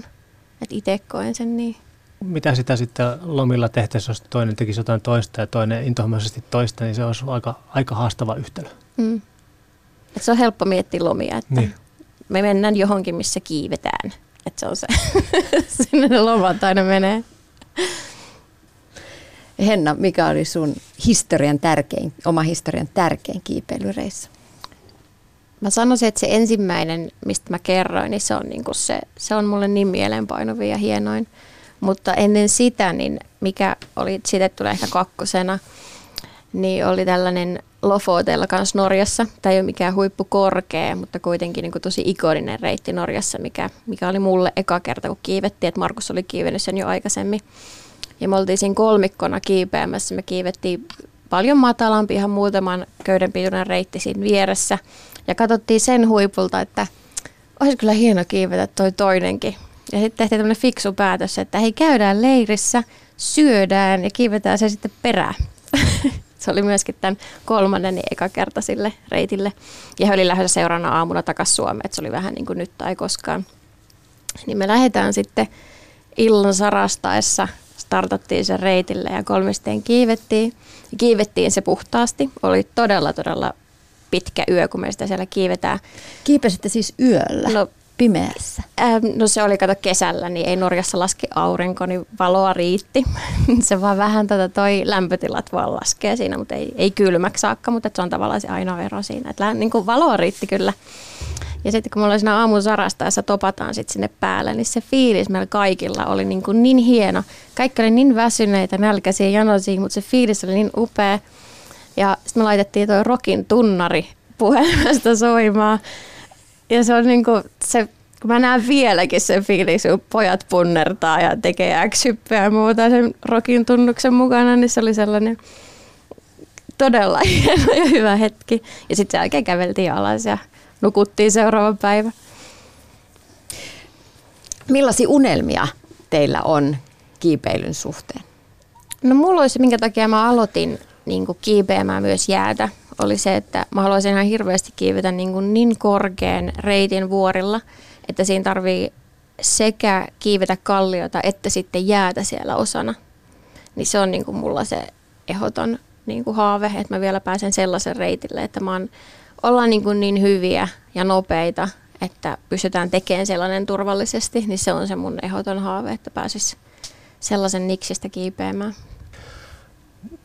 Että itse koen sen niin. Mitä sitä sitten lomilla tehtäisiin, jos toinen tekisi jotain toista ja toinen intohimoisesti toista, niin se olisi aika haastava yhtälö. Mm. Et se on helppo miettiä lomia, että niin. Me mennään johonkin, missä kiivetään. Et se on se. Sinne ne lomat aina menee. Henna, mikä oli sun oma historian tärkein kiipeilyreissu? Mä sanoisin, että se ensimmäinen, mistä mä kerroin, niin se on, niinku se on mulle niin mieleenpainuvin ja hienoin. Mutta ennen sitä, niin mikä oli, siitä tulee ehkä kakkosena, niin oli tällainen Lofoteella kanssa Norjassa. Tämä ei ole mikään huippukorkea, mutta kuitenkin niin kuin tosi ikoninen reitti Norjassa, mikä oli mulle eka kerta, kun kiivettiin. Että Markus oli kiivennyt sen jo aikaisemmin. Ja me oltiin siinä kolmikkona kiipeämässä. Me kiivettiin paljon matalampi, ihan muutaman köydenpituinen reitti siinä vieressä. Ja katsottiin sen huipulta, että olisi kyllä hieno kiivetä toi toinenkin. Ja sitten tehtiin tämmöinen fiksu päätös, että hei, käydään leirissä, syödään ja kiivetään se sitten perään. Se oli myöskin tämän kolmannen niin eka kerta sille reitille. Ja he oli lähdössä seuraavana aamuna takaisin Suomeen, että se oli vähän niin kuin nyt tai koskaan. Niin me lähdetään sitten illan sarastaessa, startattiin sen reitille ja kolmisteen kiivettiin. Kiivettiin se puhtaasti. Oli todella pitkä yö, kun me sitä siellä kiivetään. Kiipesitte siis yöllä? No, pimeässä? No se oli, kato, kesällä, niin ei Norjassa laske aurinko, niin valoa riitti. Se vaan vähän toi lämpötilat vaan laskee siinä, mutta ei kylmäksi saakka, mutta se on tavallaan se ainoa ero siinä. Että niin kuin valoa riitti kyllä. Ja sitten kun me ollaan siinä aamun sarastaessa, topataan sitten sinne päälle, niin se fiilis meillä kaikilla oli niin hieno. Kaikki oli niin väsyneitä, nälkäisiä, janoisia, mutta se fiilis oli niin upea. Ja sitten me laitettiin tuo rockin tunnari puhelimesta soimaan. Ja se on se, kun mä näen vieläkin sen fiilis, kun pojat punnertaa ja tekee X-hyppyä ja muuta sen rockin tunnuksen mukana, niin se oli sellainen todella hieno ja hyvä hetki. Ja sitten sen jälkeen käveltiin alas ja nukuttiin seuraavan päivän. Millaisia unelmia teillä on kiipeilyn suhteen? No mulla olisi, minkä takia mä aloitin kiipeämään myös jäätä, oli se, että mä haluaisin ihan hirveästi kiivetä niin korkean reitin vuorilla, että siinä tarvii sekä kiivetä kalliota että sitten jäätä siellä osana. Niin se on mulla se ehdoton haave, että mä vielä pääsen sellaisen reitille, että ollaan niin hyviä ja nopeita, että pystytään tekemään sellainen turvallisesti, niin se on se mun ehdoton haave, että pääsis sellaisen niksistä kiipeämään.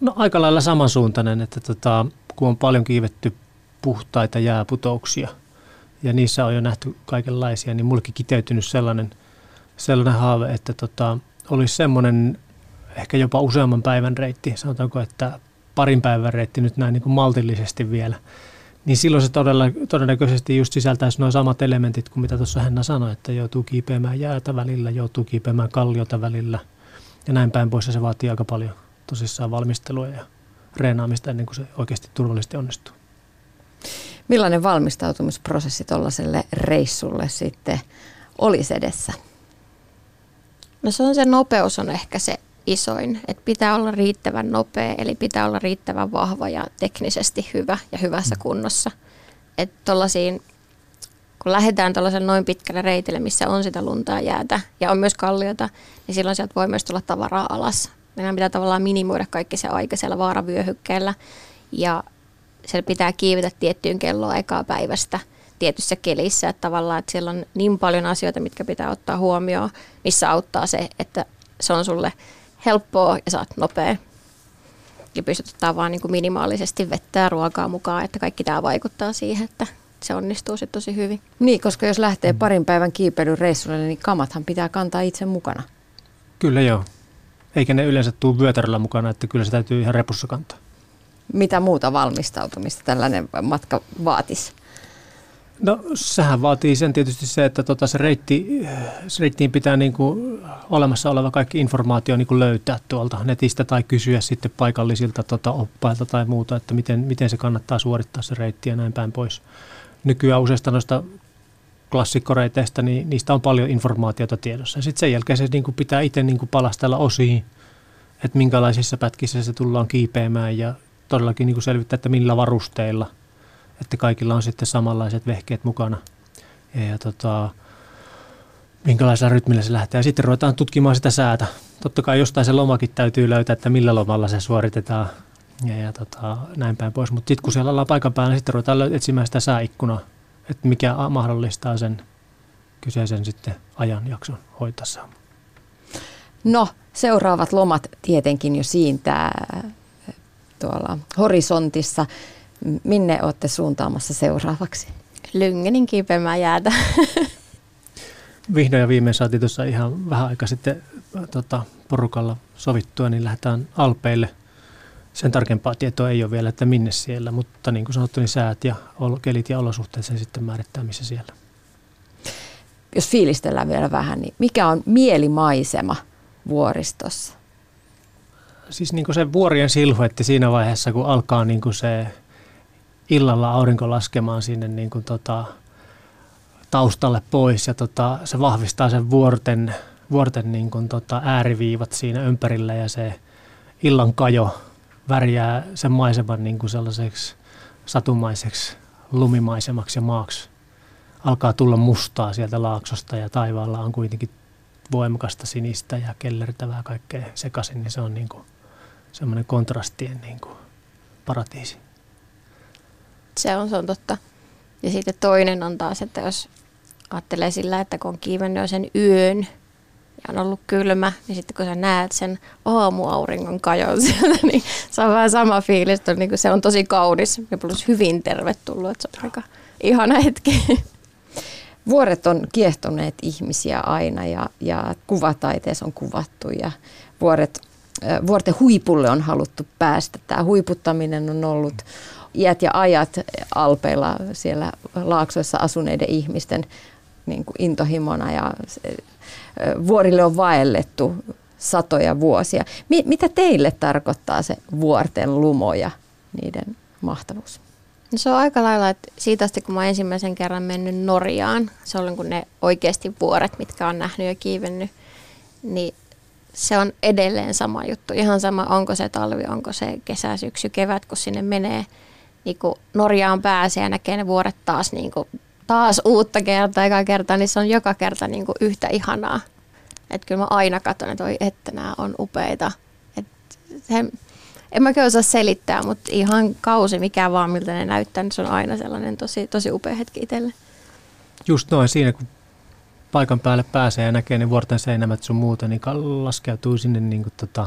No aika lailla samansuuntainen, että kun on paljon kiivetty puhtaita jääputouksia ja niissä on jo nähty kaikenlaisia, niin mullekin kiteytynyt sellainen haave, että olisi semmoinen ehkä jopa useamman päivän reitti, sanotaanko, että parin päivän reitti nyt näin maltillisesti vielä, niin silloin se todennäköisesti just sisältäisi nuo samat elementit kuin mitä tuossa Henna sanoi, että joutuu kiipeämään jäätä välillä, joutuu kiipeämään kalliota välillä ja näin päin pois, ja se vaatii aika paljon tosissaan valmistelua ja reenaamista ennen kuin se oikeasti turvallisesti onnistuu. Millainen valmistautumisprosessi tuollaiselle reissulle sitten olisi edessä? No se nopeus on ehkä se isoin, että pitää olla riittävän nopea, eli pitää olla riittävän vahva ja teknisesti hyvä ja hyvässä kunnossa. Että tuollaisiin, kun lähdetään tuollaiselle noin pitkälle reitille, missä on sitä luntaa, jäätä ja on myös kalliota, niin silloin sieltä voi myös tulla tavaraa alas. Meidän pitää tavallaan minimoida kaikki se aika siellä vaaravyöhykkeellä ja se pitää kiivetä tiettyyn kelloaikaa päivästä tietyssä kelissä. Että tavallaan, että siellä on niin paljon asioita, mitkä pitää ottaa huomioon, missä auttaa se, että se on sulle helppoa ja sä oot nopea. Ja pystyt ottaa vaan minimaalisesti vettä ja ruokaa mukaan, että kaikki tämä vaikuttaa siihen, että se onnistuu sitten tosi hyvin. Niin, koska jos lähtee parin päivän kiipeilyn reissulle, niin kamathan pitää kantaa itse mukana. Kyllä joo. Eikä ne yleensä tule vyötäröllä mukana, että kyllä se täytyy ihan repussa kantaa. Mitä muuta valmistautumista tällainen matka vaatisi? No sehän vaatii sen tietysti se, että se reittiin pitää olemassa oleva kaikki informaatio löytää tuolta netistä tai kysyä sitten paikallisilta oppailta tai muuta, että miten se kannattaa suorittaa se reitti ja näin päin pois. Nykyään useista noista klassikkoreiteistä, niin niistä on paljon informaatiota tiedossa. Sitten sen jälkeen se pitää itse palastella osiin, että minkälaisissa pätkissä se tullaan kiipeämään ja todellakin selvittää, että millä varusteilla, että kaikilla on sitten samanlaiset vehkeet mukana ja minkälaisella rytmillä se lähtee. Ja sitten ruvetaan tutkimaan sitä säätä. Totta kai jostain se lomakin täytyy löytää, että millä lomalla se suoritetaan ja näin päin pois. Mutta sitten kun siellä ollaan paikan päällä, niin sitten ruvetaan etsimään sitä sääikkunaa, että mikä mahdollistaa sen kyseisen sitten ajanjakson hoitaessa. No, seuraavat lomat tietenkin jo siintää tuolla horisontissa. Minne olette suuntaamassa seuraavaksi? Lyngenin kiipeämään jäätä. Vihdoin ja viimein saatiin tuossa ihan vähän aikaa sitten porukalla sovittua, niin lähdetään Alpeille. Sen tarkempaa tietoa ei ole vielä, että minne siellä, mutta niin kuin sanottu, niin säät ja kelit ja olosuhteet sen sitten määrittää, missä siellä. Jos fiilistellään vielä vähän, niin mikä on mielimaisema vuoristossa? Siis se vuorien silhuetti siinä vaiheessa, kun alkaa se illalla aurinko laskemaan sinne taustalle pois ja se vahvistaa sen vuorten ääriviivat siinä ympärillä ja se illan kajo värjää sen maiseman niin kuin sellaiseksi satumaiseksi, lumimaisemaksi ja maaksi. Alkaa tulla mustaa sieltä laaksosta ja taivaalla on kuitenkin voimakasta sinistä ja kellertävää kaikkea sekaisin, niin se on niin kuin semmoinen kontrastien niin kuin paratiisi. Se on totta. Ja sitten toinen on taas, että jos ajattelee sillä, että kun on kiivennyt sen yön ja on ollut kylmä, niin sitten kun sä näet sen aamuauringon kajon sieltä, niin se on vähän sama fiilis, että se on tosi kaunis ja plus hyvin tervetullut, että se on aika ihana hetki. Vuoret on kiehtoneet ihmisiä aina ja kuvataiteessa on kuvattu ja vuorten huipulle on haluttu päästä. Tämä huiputtaminen on ollut iät ja ajat Alpeilla siellä laaksoissa asuneiden ihmisten niin kuin intohimona ja vuorille on vaellettu satoja vuosia. Mitä teille tarkoittaa se vuorten lumo ja niiden mahtavuus? No se on aika lailla, että siitä asti kun mä oon ensimmäisen kerran mennyt Norjaan, se on kun ne oikeasti vuoret, mitkä on nähnyt ja kiivennyt, niin se on edelleen sama juttu. Ihan sama, onko se talvi, onko se kesä, syksy, kevät, kun sinne menee. Niin kun Norjaan pääsee ja näkee ne vuoret taas, niin kun, taas uutta kertaa, eka kertaa, niin se on joka kerta niin kun yhtä ihanaa. Että kyllä mä aina katson, että oi, että nämä on upeita. En mä kyllä osaa selittää, mutta ihan kausi, mikä vaan miltä ne näyttää, niin se on aina sellainen tosi, tosi upea hetki itselle. Just noin, siinä kun paikan päälle pääsee ja näkee ne vuorten seinämät sun muuta, niin laskeutuu sinne niin kuin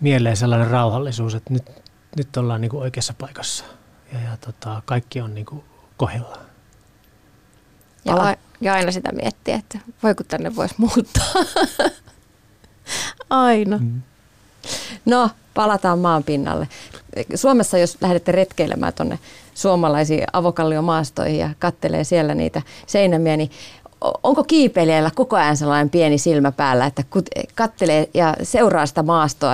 mieleen sellainen rauhallisuus, että nyt ollaan niin kuin oikeassa paikassa ja kaikki on niin kuin kohdillaan. Ja aina sitä miettii, että voiko tänne voisi muuttaa. Aina. Mm. No, palataan maan pinnalle. Suomessa, jos lähdette retkeilemään tuonne suomalaisiin avokalliomaastoihin ja kattelee siellä niitä seinämiä, niin onko kiipeilijällä koko ajan sellainen pieni silmä päällä, että kattelee ja seuraa sitä maastoa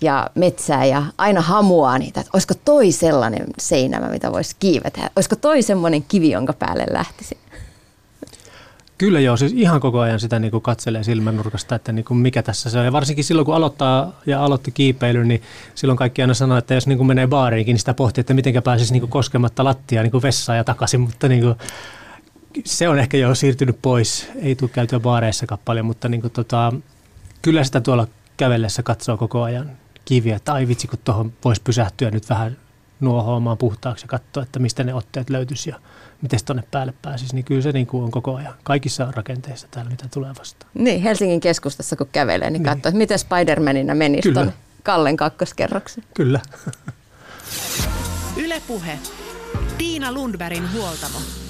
ja metsää ja aina hamuaa niitä, että olisiko toi sellainen seinämä, mitä voisi kiivetä? Olisiko toi semmoinen kivi, jonka päälle lähtisi? Kyllä joo, siis ihan koko ajan sitä niin kuin katselee silmänurkasta, että niin kuin mikä tässä se on. Ja varsinkin silloin, kun aloitti kiipeilyn, niin silloin kaikki aina sanoo, että jos niin kuin menee baariinkin, niin sitä pohtii, että mitenkä pääsisi niin kuin koskematta lattiaa niin kuin vessaan ja takaisin. Mutta niin kuin, se on ehkä jo siirtynyt pois. Ei tule käytyä baareissakaan paljon, mutta niin kuin, kyllä sitä tuolla kävellessä katsoo koko ajan kiviä. Että ai vitsi, kun tuohon voisi pysähtyä nyt vähän nuohoamaan puhtaaksi ja katsoa, että mistä ne otteet löytyisi ja miten tuonne päälle pääsisi, niin kyllä se niin kuin on koko ajan kaikissa rakenteissa täällä, mitä tulee vastaan. Niin, Helsingin keskustassa kun kävelee, niin katsoo, että miten Spider-Manina menisi tuonne Kallen kakkoskerroksen. Kyllä. Yle Puhe. Tiina Lundbergin huoltamo.